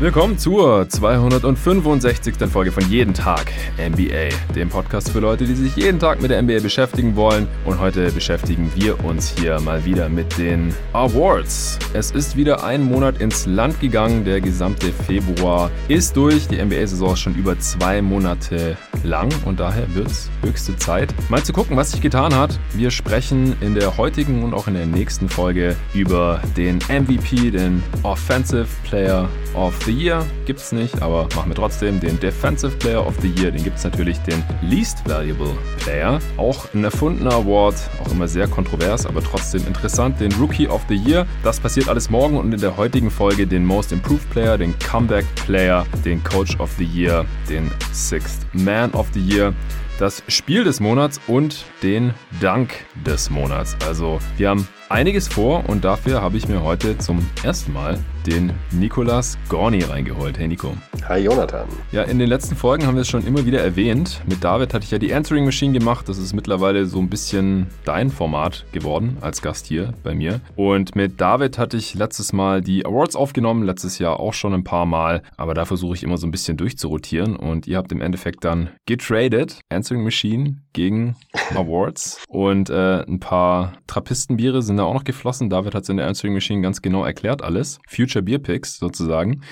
Willkommen zur 265. Folge von Jeden Tag NBA, dem Podcast für Leute, die sich jeden Tag mit der NBA beschäftigen wollen. Und heute beschäftigen wir uns hier mal wieder mit den Awards. Es ist wieder ein Monat ins Land gegangen, der gesamte Februar ist durch. Die NBA-Saison ist schon über 2 Monate lang und daher wird es höchste Zeit, mal zu gucken, was sich getan hat. Wir sprechen in der heutigen und auch in der nächsten Folge über den MVP, den Offensive Player of the Year. Gibt's nicht, aber machen wir trotzdem den Defensive Player of the Year. Den gibt's natürlich, den Least Valuable Player. Auch ein erfundener Award, auch immer sehr kontrovers, aber trotzdem interessant. Den Rookie of the Year. Das passiert alles morgen und in der heutigen Folge den Most Improved Player, den Comeback Player, den Coach of the Year, den Sixth Man of the Year, das Spiel des Monats und den Dank des Monats. Also wir haben einiges vor und dafür habe ich mir heute zum ersten Mal den Nicolas Gorni reingeholt. Hey Nico. Hi Jonathan. Ja, in den letzten Folgen haben wir es schon immer wieder erwähnt. Mit David hatte ich ja die Answering Machine gemacht. Das ist mittlerweile so ein bisschen dein Format geworden als Gast hier bei mir. Und mit David hatte ich letztes Mal die Awards aufgenommen, letztes Jahr auch schon ein paar Mal. Aber da versuche ich immer so ein bisschen durchzurotieren und ihr habt im Endeffekt dann getradet. Answering Machine gegen Awards und ein paar Trappistenbiere sind da auch noch geflossen. David hat es in der Answering Machine ganz genau erklärt alles. Future Beer Picks sozusagen.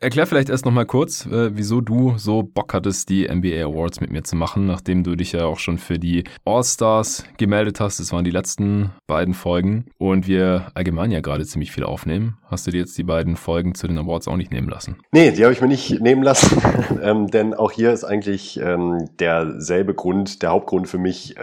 Erklär vielleicht erst nochmal kurz, wieso du so Bock hattest, die NBA Awards mit mir zu machen, nachdem du dich ja auch schon für die All-Stars gemeldet hast. Das waren die letzten beiden Folgen und wir allgemein ja gerade ziemlich viel aufnehmen. Hast du dir jetzt die beiden Folgen zu den Awards auch nicht nehmen lassen? Nee, die habe ich mir nicht nehmen lassen, denn auch hier ist eigentlich derselbe Grund, der Hauptgrund für mich,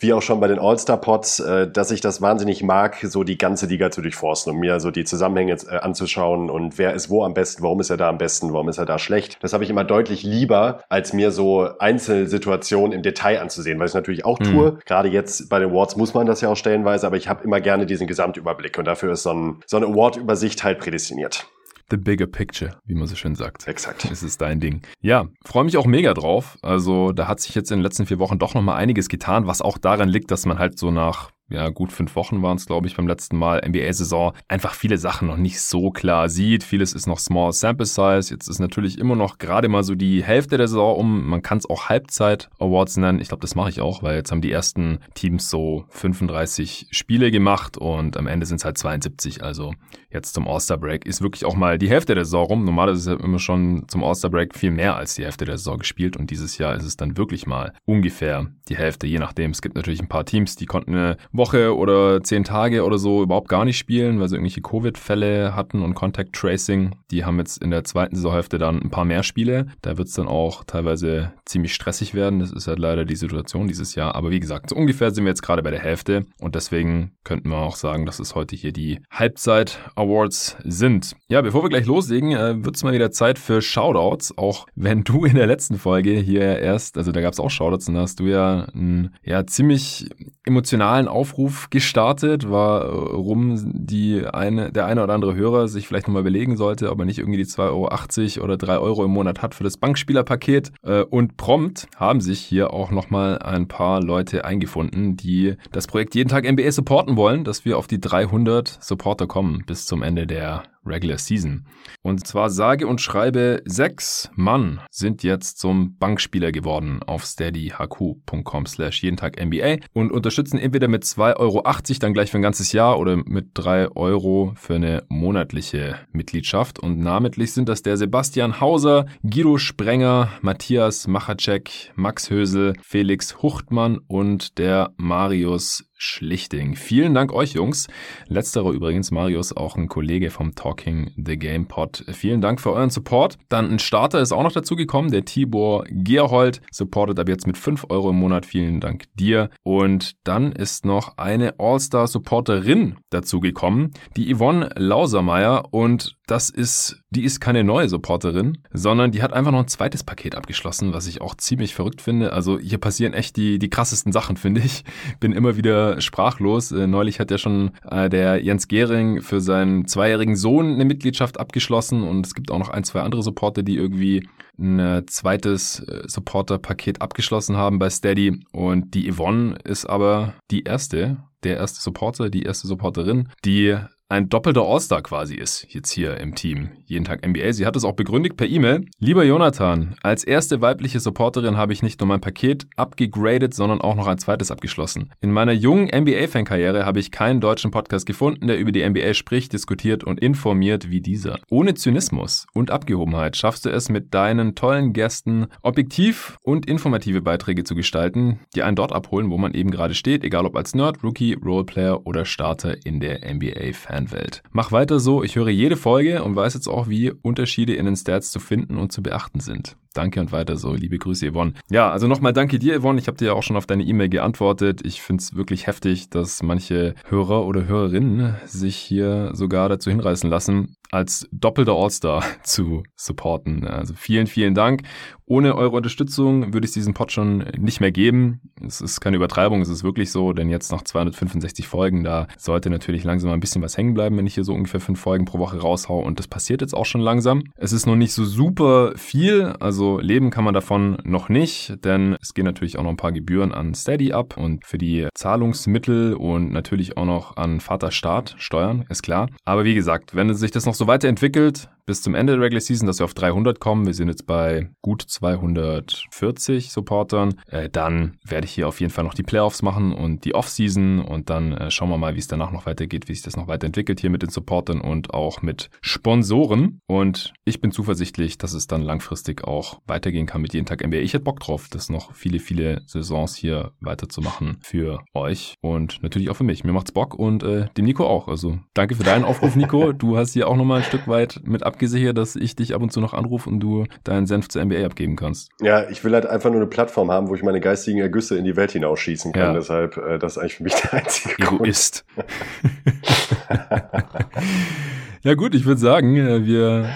wie auch schon bei den All-Star-Pods, dass ich das wahnsinnig mag, so die ganze Liga zu durchforsten und mir so die Zusammenhänge anzuschauen und wer ist wo am besten, warum ist er da am besten, warum ist er da schlecht. Das habe ich immer deutlich lieber, als mir so Einzelsituationen im Detail anzusehen, weil ich natürlich auch tue. Gerade jetzt bei den Awards muss man das ja auch stellenweise, aber ich habe immer gerne diesen Gesamtüberblick und dafür ist so eine Award-Übersicht halt prädestiniert. The bigger picture, wie man so schön sagt. Exakt. Das ist dein Ding. Ja, freue mich auch mega drauf. Also da hat sich jetzt in den letzten 4 Wochen doch nochmal einiges getan, was auch daran liegt, dass man halt so nach gut 5 Wochen waren es, glaube ich, beim letzten Mal NBA-Saison, einfach viele Sachen noch nicht so klar sieht. Vieles ist noch Small Sample Size. Jetzt ist natürlich immer noch gerade mal so die Hälfte der Saison um. Man kann es auch Halbzeit-Awards nennen. Ich glaube, das mache ich auch, weil jetzt haben die ersten Teams so 35 Spiele gemacht und am Ende sind es halt 72. Also jetzt zum All-Star-Break ist wirklich auch mal die Hälfte der Saison rum. Normalerweise ist ja immer schon zum All-Star-Break viel mehr als die Hälfte der Saison gespielt und dieses Jahr ist es dann wirklich mal ungefähr die Hälfte, je nachdem. Es gibt natürlich ein paar Teams, die konnten eine Woche oder 10 Tage oder so überhaupt gar nicht spielen, weil sie irgendwelche Covid-Fälle hatten und Contact Tracing. Die haben jetzt in der zweiten Saisonhälfte dann ein paar mehr Spiele. Da wird es dann auch teilweise ziemlich stressig werden. Das ist halt leider die Situation dieses Jahr. Aber wie gesagt, so ungefähr sind wir jetzt gerade bei der Hälfte und deswegen könnten wir auch sagen, dass es heute hier die Halbzeit-Awards sind. Ja, bevor wir gleich loslegen, wird es mal wieder Zeit für Shoutouts. Auch wenn du in der letzten Folge hier erst, also da gab es auch Shoutouts und da hast du ja einen ziemlich emotionalen Aufruf gestartet, warum der eine oder andere Hörer sich vielleicht nochmal überlegen sollte, ob er nicht irgendwie die 2,80 € oder 3 € im Monat hat für das Bankspielerpaket. Und prompt haben sich hier auch nochmal ein paar Leute eingefunden, die das Projekt Jeden Tag NBA supporten wollen, dass wir auf die 300 Supporter kommen bis zum Ende der Regular Season. Und zwar sage und schreibe 6 Mann sind jetzt zum Bankspieler geworden auf steadyhq.com/jeden Tag NBA und unterstützen entweder mit 2,80 € dann gleich für ein ganzes Jahr oder mit 3 € für eine monatliche Mitgliedschaft. Und namentlich sind das der Sebastian Hauser, Guido Sprenger, Matthias Machacek, Max Hösel, Felix Huchtmann und der Marius Schlichting. Vielen Dank euch, Jungs. Letzterer übrigens, Marius, auch ein Kollege vom Talking the Game Pod. Vielen Dank für euren Support. Dann ein Starter ist auch noch dazu gekommen, der Tibor Gerhold, supportet ab jetzt mit 5 € im Monat. Vielen Dank dir. Und dann ist noch eine All-Star-Supporterin dazu gekommen, die Yvonne Lausermeier. Und die ist keine neue Supporterin, sondern die hat einfach noch ein zweites Paket abgeschlossen, was ich auch ziemlich verrückt finde. Also hier passieren echt die krassesten Sachen, finde ich. Bin immer wieder sprachlos. Neulich hat ja schon der Jens Gehring für seinen 2-jährigen Sohn eine Mitgliedschaft abgeschlossen und es gibt auch noch 1, 2 andere Supporter, die irgendwie ein zweites Supporter-Paket abgeschlossen haben bei Steady und die Yvonne ist aber der erste Supporter, die erste Supporterin, die ein doppelter All-Star quasi ist, jetzt hier im Team. Jeden Tag NBA. Sie hat es auch begründigt per E-Mail. Lieber Jonathan, als erste weibliche Supporterin habe ich nicht nur mein Paket abgegradet, sondern auch noch ein zweites abgeschlossen. In meiner jungen NBA-Fankarriere habe ich keinen deutschen Podcast gefunden, der über die NBA spricht, diskutiert und informiert wie dieser. Ohne Zynismus und Abgehobenheit schaffst du es mit deinen tollen Gästen, objektiv und informative Beiträge zu gestalten, die einen dort abholen, wo man eben gerade steht, egal ob als Nerd, Rookie, Roleplayer oder Starter in der NBA-Fanwelt. Mach weiter so, ich höre jede Folge und weiß jetzt auch, wie Unterschiede in den Stats zu finden und zu beachten sind. Danke und weiter so. Liebe Grüße, Yvonne. Ja, also nochmal danke dir, Yvonne. Ich habe dir ja auch schon auf deine E-Mail geantwortet. Ich finde es wirklich heftig, dass manche Hörer oder Hörerinnen sich hier sogar dazu hinreißen lassen, als doppelter All-Star zu supporten. Also vielen, vielen Dank. Ohne eure Unterstützung würde es diesen Pod schon nicht mehr geben. Es ist keine Übertreibung, es ist wirklich so, denn jetzt nach 265 Folgen, da sollte natürlich langsam mal ein bisschen was hängen bleiben, wenn ich hier so ungefähr 5 Folgen pro Woche raushaue und das passiert jetzt auch schon langsam. Es ist noch nicht so super viel, also leben kann man davon noch nicht, denn es gehen natürlich auch noch ein paar Gebühren an Steady ab und für die Zahlungsmittel und natürlich auch noch an Vaterstaat Steuern, ist klar. Aber wie gesagt, wenn sich das noch so weiterentwickelt, bis zum Ende der Regular Season, dass wir auf 300 kommen, wir sind jetzt bei gut 240 Supportern, dann werde ich hier auf jeden Fall noch die Playoffs machen und die Offseason und dann schauen wir mal, wie es danach noch weitergeht, wie sich das noch weiterentwickelt hier mit den Supportern und auch mit Sponsoren und ich bin zuversichtlich, dass es dann langfristig auch weitergehen kann mit jeden Tag NBA. Ich hätte Bock drauf, das noch viele, viele Saisons hier weiterzumachen für euch und natürlich auch für mich. Mir macht's Bock und dem Nico auch. Also danke für deinen Aufruf, Nico. Du hast hier auch nochmal ein Stück weit mit abgesichert, dass ich dich ab und zu noch anrufe und du deinen Senf zur NBA abgeben kannst. Ja, ich will halt einfach nur eine Plattform haben, wo ich meine geistigen Ergüsse in die Welt hinausschießen kann. Ja. Deshalb, das ist eigentlich für mich der einzige Egoist. Ja gut, ich würde sagen, wir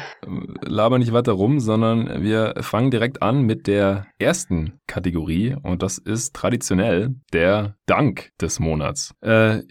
labern nicht weiter rum, sondern wir fangen direkt an mit der ersten Kategorie und das ist traditionell der Dank des Monats.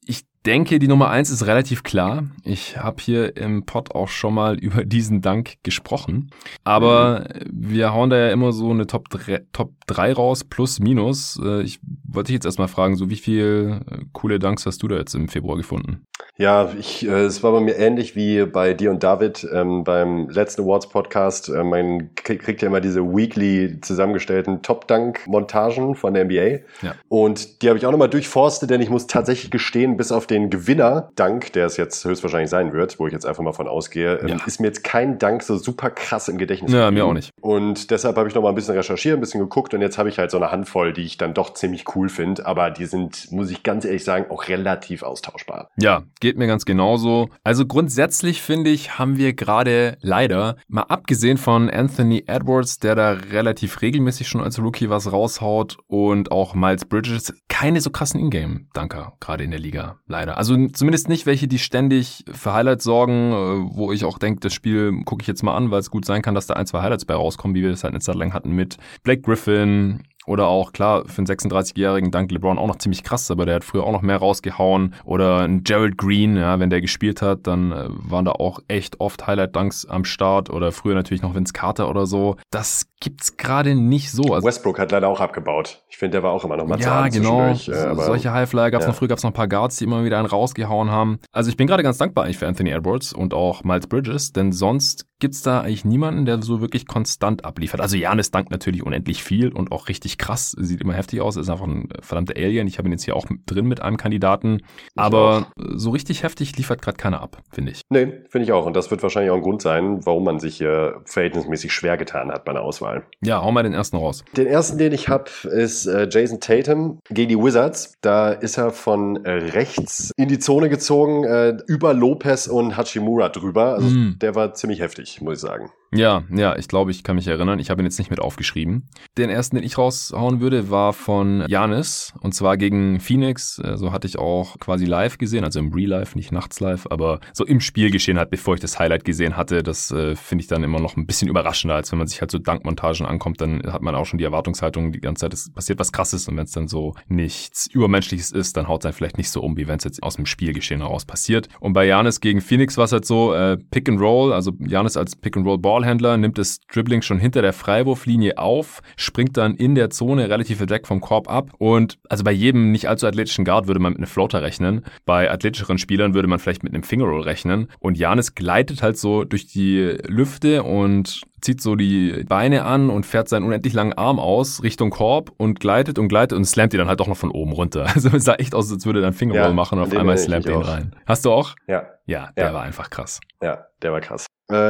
Ich denke, die Nummer 1 ist relativ klar. Ich habe hier im Pod auch schon mal über diesen Dank gesprochen. Aber wir hauen da ja immer so eine Top 3 raus, plus, minus. Ich wollte dich jetzt erstmal fragen, so wie viel coole Danks hast du da jetzt im Februar gefunden? Ja, es war bei mir ähnlich wie bei dir und David beim letzten Awards-Podcast. Man kriegt ja immer diese weekly zusammengestellten Top-Dank-Montagen von der NBA. Ja. Und die habe ich auch nochmal durchforstet, denn ich muss tatsächlich gestehen, bis auf den Gewinner, Dank, der es jetzt höchstwahrscheinlich sein wird, wo ich jetzt einfach mal von ausgehe, ist mir jetzt kein Dank so super krass im Gedächtnis. Ja, mir auch nicht. Und deshalb habe ich noch mal ein bisschen recherchiert, ein bisschen geguckt und jetzt habe ich halt so eine Handvoll, die ich dann doch ziemlich cool finde, aber die sind, muss ich ganz ehrlich sagen, auch relativ austauschbar. Ja, geht mir ganz genauso. Also grundsätzlich finde ich, haben wir gerade leider, mal abgesehen von Anthony Edwards, der da relativ regelmäßig schon als Rookie was raushaut und auch Miles Bridges, keine so krassen Ingame-Danker gerade in der Liga. Leider. Also zumindest nicht welche, die ständig für Highlights sorgen, wo ich auch denke, das Spiel gucke ich jetzt mal an, weil es gut sein kann, dass da 1, 2 Highlights bei rauskommen, wie wir das halt eine Zeit lang hatten mit Blake Griffin. Oder auch, klar, für einen 36-jährigen Dank LeBron auch noch ziemlich krass, aber der hat früher auch noch mehr rausgehauen. Oder ein Gerald Green, ja, wenn der gespielt hat, dann waren da auch echt oft Highlight-Dunks am Start. Oder früher natürlich noch Vince Carter oder so. Das gibt's gerade nicht so. Also Westbrook hat leider auch abgebaut. Ich finde, der war auch immer noch mal zu haben zwischendurch. Ja, genau. Solche Highflyer gab's noch früher, gab's noch ein paar Guards, die immer wieder einen rausgehauen haben. Also ich bin gerade ganz dankbar eigentlich für Anthony Edwards und auch Miles Bridges, denn sonst gibt's da eigentlich niemanden, der so wirklich konstant abliefert. Also Giannis dankt natürlich unendlich viel und auch richtig krass, sieht immer heftig aus, ist einfach ein verdammter Alien. Ich habe ihn jetzt hier auch drin mit einem Kandidaten, aber so richtig heftig liefert gerade keiner ab, finde ich. Nee, finde ich auch und das wird wahrscheinlich auch ein Grund sein, warum man sich hier verhältnismäßig schwer getan hat bei einer Auswahl. Ja, hau mal den ersten raus. Den ersten, den ich habe, ist Jason Tatum gegen die Wizards. Da ist er von rechts in die Zone gezogen, über Lopez und Hachimura drüber. Also der war ziemlich heftig, muss ich sagen. Ja, ich glaube, ich kann mich erinnern. Ich habe ihn jetzt nicht mit aufgeschrieben. Den ersten, den ich raushauen würde, war von Giannis und zwar gegen Phoenix. So hatte ich auch quasi live gesehen, also im Real-Life, nicht nachts live, aber so im Spiel geschehen hat, bevor ich das Highlight gesehen hatte. Das finde ich dann immer noch ein bisschen überraschender, als wenn man sich halt so Dankmontagen ankommt, dann hat man auch schon die Erwartungshaltung die ganze Zeit, es passiert was Krasses und wenn es dann so nichts Übermenschliches ist, dann haut es einen vielleicht nicht so um, wie wenn es jetzt aus dem Spielgeschehen heraus passiert. Und bei Giannis gegen Phoenix war es halt so Pick-and-Roll, also Giannis als Pick-and-Roll-Ball Ballhändler, nimmt das Dribbling schon hinter der Freiwurflinie auf, springt dann in der Zone relativ verdeckt vom Korb ab und also bei jedem nicht allzu athletischen Guard würde man mit einem Floater rechnen, bei athletischeren Spielern würde man vielleicht mit einem Fingerroll rechnen und Giannis gleitet halt so durch die Lüfte und zieht so die Beine an und fährt seinen unendlich langen Arm aus Richtung Korb und gleitet und gleitet und slammt ihn dann halt doch noch von oben runter. Also es sah echt aus, als würde er einen Fingerroll machen und auf einmal slammt er ihn rein. Hast du auch? Ja. Ja, der war einfach krass. Ja, der war krass.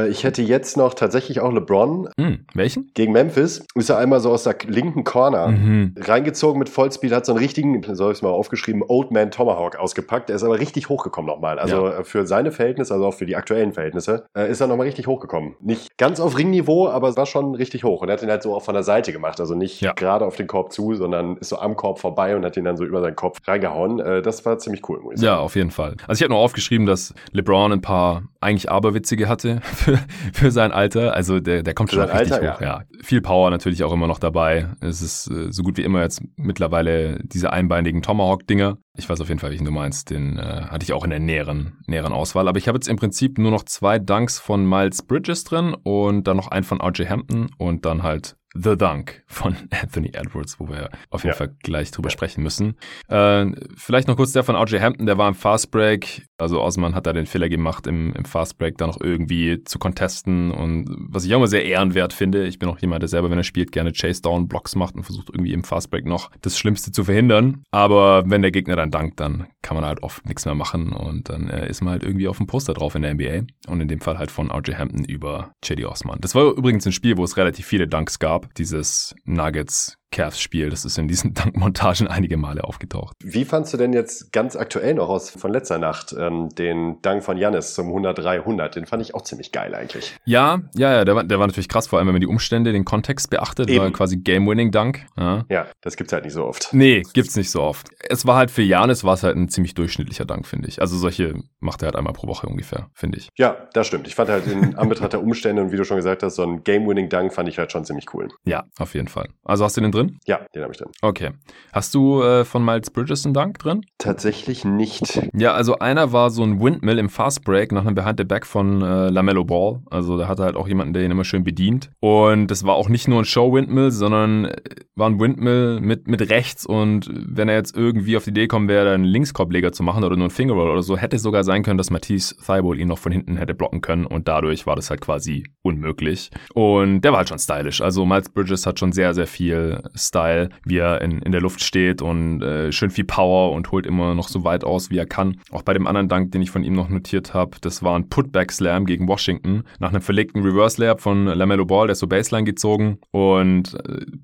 Ich hätte jetzt noch tatsächlich auch LeBron. Welchen? Gegen Memphis. Ist er einmal so aus der linken Corner reingezogen mit Vollspeed, hat so einen richtigen, so habe ich es mal aufgeschrieben, Old Man Tomahawk ausgepackt. Er ist aber richtig hochgekommen nochmal. Also für seine Verhältnisse, also auch für die aktuellen Verhältnisse, ist er nochmal richtig hochgekommen. Nicht ganz auf Ringniveau, aber es war schon richtig hoch. Und er hat ihn halt so auch von der Seite gemacht. Also nicht gerade auf den Korb zu, sondern ist so am Korb vorbei und hat ihn dann so über seinen Kopf reingehauen. Das war ziemlich cool, muss ich sagen. Ja, auf jeden Fall. Also ich habe noch aufgeschrieben, dass LeBron ein paar eigentlich aberwitzige hatte für sein Alter. Also der kommt schon richtig hoch. Ja. Viel Power natürlich auch immer noch dabei. Es ist so gut wie immer jetzt mittlerweile diese einbeinigen Tomahawk-Dinger. Ich weiß auf jeden Fall, welchen du meinst. Den hatte ich auch in der näheren Auswahl. Aber ich habe jetzt im Prinzip nur noch 2 Dunks von Miles Bridges drin und dann noch einen von RJ Hampton und dann halt The Dunk von Anthony Edwards, wo wir auf jeden Fall gleich drüber sprechen müssen. Vielleicht noch kurz der von RJ Hampton, der war im Fastbreak. Also Osman hat da den Fehler gemacht, im Fastbreak da noch irgendwie zu contesten. Und was ich auch immer sehr ehrenwert finde, ich bin auch jemand, der selber, wenn er spielt, gerne Chase-Down-Blocks macht und versucht irgendwie im Fastbreak noch das Schlimmste zu verhindern. Aber wenn der Gegner dann dankt, dann kann man halt oft nichts mehr machen. Und dann ist man halt irgendwie auf dem Poster drauf in der NBA. Und in dem Fall halt von RJ Hampton über Chedi Osman. Das war übrigens ein Spiel, wo es relativ viele Dunks gab. Dieses Nuggets-Cavs-Spiel, das ist in diesen Dankmontagen einige Male aufgetaucht. Wie fandst du denn jetzt ganz aktuell noch von letzter Nacht den Dank von Giannis zum 100-300? Den fand ich auch ziemlich geil eigentlich. Ja, der war natürlich krass, vor allem wenn man die Umstände, den Kontext beachtet, war quasi Game-Winning-Dunk. Ja, das gibt's halt nicht so oft. Nee, gibt's nicht so oft. Es war halt für Giannis war es halt ein ziemlich durchschnittlicher Dank, finde ich. Also solche macht er halt einmal pro Woche ungefähr, finde ich. Ja, das stimmt. Ich fand halt in Anbetracht der Umstände und wie du schon gesagt hast, so ein Game-Winning-Dunk fand ich halt schon ziemlich cool. Ja, auf jeden Fall. Also hast du den drin? Ja, den habe ich drin. Okay. Hast du von Miles Bridges einen Dunk drin? Tatsächlich nicht. Ja, also einer war so ein Windmill im Fastbreak nach einem Behind-the-Back von LaMelo Ball. Also da hatte halt auch jemanden, der ihn immer schön bedient. Und das war auch nicht nur ein Show-Windmill, sondern war ein Windmill mit rechts. Und wenn er jetzt irgendwie auf die Idee gekommen wäre, einen Linkskorbleger zu machen oder nur einen Fingerroll oder so, hätte es sogar sein können, dass Matisse Thybulle ihn noch von hinten hätte blocken können. Und dadurch war das halt quasi unmöglich. Und der war halt schon stylisch. Also Miles Bridges hat schon sehr, sehr viel Style, wie er in der Luft steht und schön viel Power und holt immer noch so weit aus, wie er kann. Auch bei dem anderen Dunk, den ich von ihm noch notiert habe, das war ein Putback-Slam gegen Washington nach einem verlegten Reverse-Layup von LaMelo Ball, der ist so Baseline gezogen und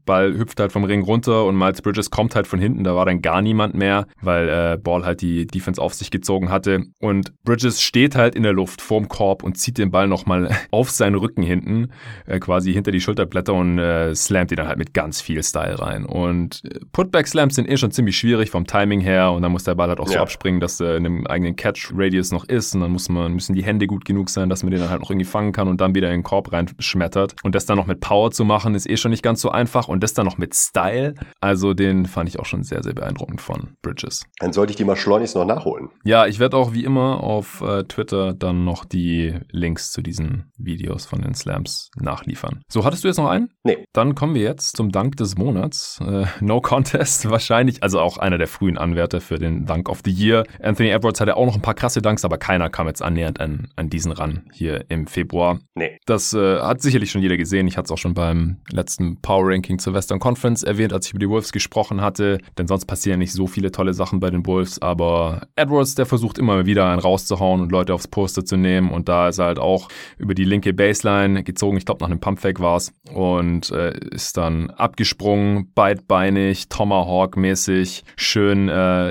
Ball hüpft halt vom Ring runter und Miles Bridges kommt halt von hinten, da war dann gar niemand mehr, weil Ball halt die Defense auf sich gezogen hatte und Bridges steht halt in der Luft vorm Korb und zieht den Ball nochmal auf seinen Rücken hinten, quasi hinter die Schulterblätter und slammt die dann halt mit ganz viel Style rein. Und Putback-Slams sind eh schon ziemlich schwierig vom Timing her und dann muss der Ball halt auch so abspringen, dass er in dem eigenen Catch-Radius noch ist und dann müssen die Hände gut genug sein, dass man den dann halt noch irgendwie fangen kann und dann wieder in den Korb reinschmettert. Und das dann noch mit Power zu machen, ist eh schon nicht ganz so einfach und das dann noch mit Style, also den fand ich auch schon sehr, sehr beeindruckend von Bridges. Dann sollte ich die mal schleunigst noch nachholen. Ja, ich werde auch wie immer auf Twitter dann noch die Links zu diesen Videos von den Slams nachliefern. So, hattest du jetzt noch einen? Nee. Dann kommen wir jetzt zum Dank des Monats. No Contest wahrscheinlich, also auch einer der frühen Anwärter für den Dunk of the Year. Anthony Edwards hatte auch noch ein paar krasse Dunks, aber keiner kam jetzt annähernd an diesen ran hier im Februar. Nee. Das hat sicherlich schon jeder gesehen. Ich hatte es auch schon beim letzten Power Ranking zur Western Conference erwähnt, als ich über die Wolves gesprochen hatte. Denn sonst passieren nicht so viele tolle Sachen bei den Wolves, aber Edwards, der versucht immer wieder einen rauszuhauen und Leute aufs Poster zu nehmen und da ist er halt auch über die linke Baseline gezogen. Ich glaube, nach einem Pumpfake war es und ist dann abgesprungen, beidbeinig, Tomahawk-mäßig, schön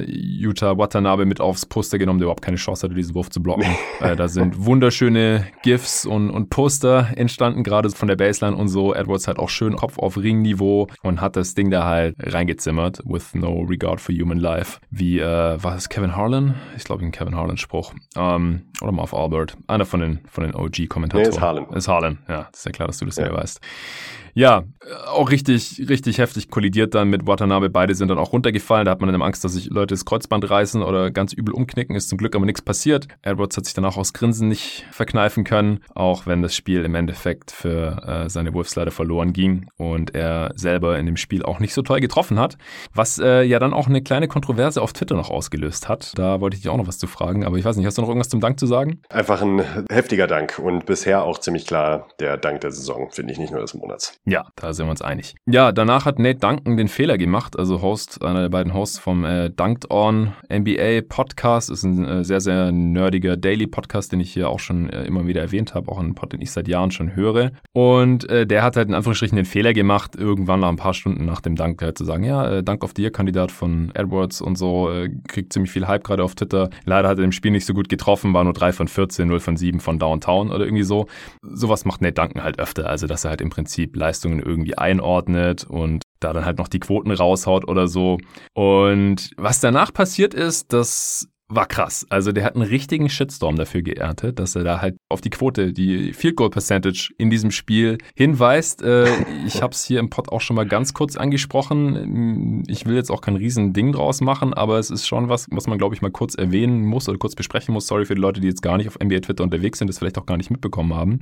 Yuta Watanabe mit aufs Poster genommen, der überhaupt keine Chance hatte, diesen Wurf zu blocken. Da sind wunderschöne GIFs und Poster entstanden, gerade von der Baseline und so. Edwards hat auch schön Kopf auf Ringniveau und hat das Ding da halt reingezimmert, with no regard for human life. Wie, war es Kevin Harlan? Ich glaube, ein Kevin Harlan-Spruch. Oder mal auf Albert. Einer von den OG-Kommentatoren. Nee, ist Harlan. Ja, ist ja klar, dass du das ja weißt. Ja, auch richtig heftig kollidiert dann mit Watanabe. Beide sind dann auch runtergefallen. Da hat man dann Angst, dass sich Leute das Kreuzband reißen oder ganz übel umknicken. Ist zum Glück aber nichts passiert. Edwards hat sich danach aus Grinsen nicht verkneifen können, auch wenn das Spiel im Endeffekt für seine Wolves leider verloren ging und er selber in dem Spiel auch nicht so toll getroffen hat, was ja dann auch eine kleine Kontroverse auf Twitter noch ausgelöst hat. Da wollte ich dich auch noch was zu fragen, aber ich weiß nicht, hast du noch irgendwas zum Dank zu sagen? Einfach ein heftiger Dank und bisher auch ziemlich klar der Dank der Saison, finde ich, nicht nur des Monats. Ja, da sind wir uns einig. Ja, danach hat Nate Duncan den Fehler gemacht, also Host, einer der beiden Hosts vom Dunked On NBA Podcast, ist ein sehr, sehr nerdiger Daily Podcast, den ich hier auch schon immer wieder erwähnt habe, auch ein Pod, den ich seit Jahren schon höre. Und der hat halt in Anführungsstrichen den Fehler gemacht, irgendwann nach ein paar Stunden nach dem Dunk zu sagen, ja, Dunk of the Year Kandidat von Edwards und so, kriegt ziemlich viel Hype gerade auf Twitter. Leider hat er im Spiel nicht so gut getroffen, war nur 3 von 14, 0 von 7 von Downtown oder irgendwie so. Sowas macht Nate Duncan halt öfter, also dass er halt im Prinzip Leistungen irgendwie einordnet und da dann halt noch die Quoten raushaut oder so. Und was danach passiert ist, das war krass. Also der hat einen richtigen Shitstorm dafür geerntet, dass er da halt auf die Quote, die Field Goal Percentage in diesem Spiel hinweist. Ich habe es hier im Pod auch schon mal ganz kurz angesprochen. Ich will jetzt auch kein riesen Ding draus machen, aber es ist schon was man, glaube ich, mal kurz erwähnen muss oder kurz besprechen muss. Sorry für die Leute, die jetzt gar nicht auf NBA Twitter unterwegs sind, das vielleicht auch gar nicht mitbekommen haben.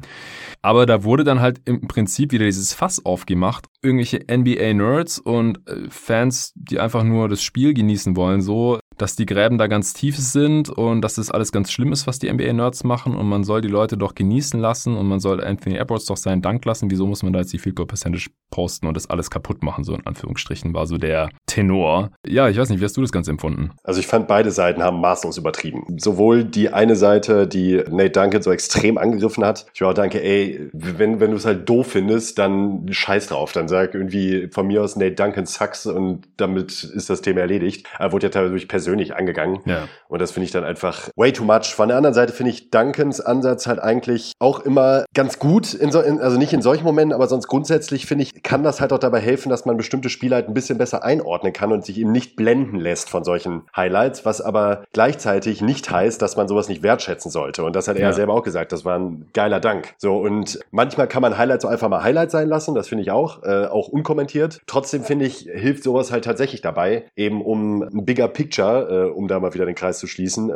Aber da wurde dann halt im Prinzip wieder dieses Fass aufgemacht. Irgendwelche NBA-Nerds und Fans, die einfach nur das Spiel genießen wollen, so, dass die Gräben da ganz tief sind und dass das alles ganz schlimm ist, was die NBA-Nerds machen und man soll die Leute doch genießen lassen und man soll Anthony Edwards doch seinen Dank lassen. Wieso muss man da jetzt die Field Goal Percentage posten und das alles kaputt machen, so in Anführungsstrichen, war so der Tenor. Ja, ich weiß nicht, wie hast du das Ganze empfunden? Also ich fand, beide Seiten haben maßlos übertrieben. Sowohl die eine Seite, die Nate Duncan so extrem angegriffen hat. Ich war auch denke, ey, wenn du es halt doof findest, dann scheiß drauf. Dann sag irgendwie von mir aus, Nate Duncan sucks und damit ist das Thema erledigt. Er wurde ja teilweise persönlich angegangen. Ja. Und das finde ich dann einfach way too much. Von der anderen Seite finde ich Duncans Ansatz halt eigentlich auch immer ganz gut, also nicht in solchen Momenten, aber sonst grundsätzlich finde ich, kann das halt auch dabei helfen, dass man bestimmte Spiele halt ein bisschen besser einordnen kann und sich eben nicht blenden lässt von solchen Highlights, was aber gleichzeitig nicht heißt, dass man sowas nicht wertschätzen sollte. Und das hat er selber auch gesagt, das war ein geiler Dank. So, und manchmal kann man Highlights auch einfach mal Highlight sein lassen, das finde ich auch unkommentiert. Trotzdem finde ich, hilft sowas halt tatsächlich dabei, eben um ein bigger picture, um da mal wieder den Kreis zu schließen,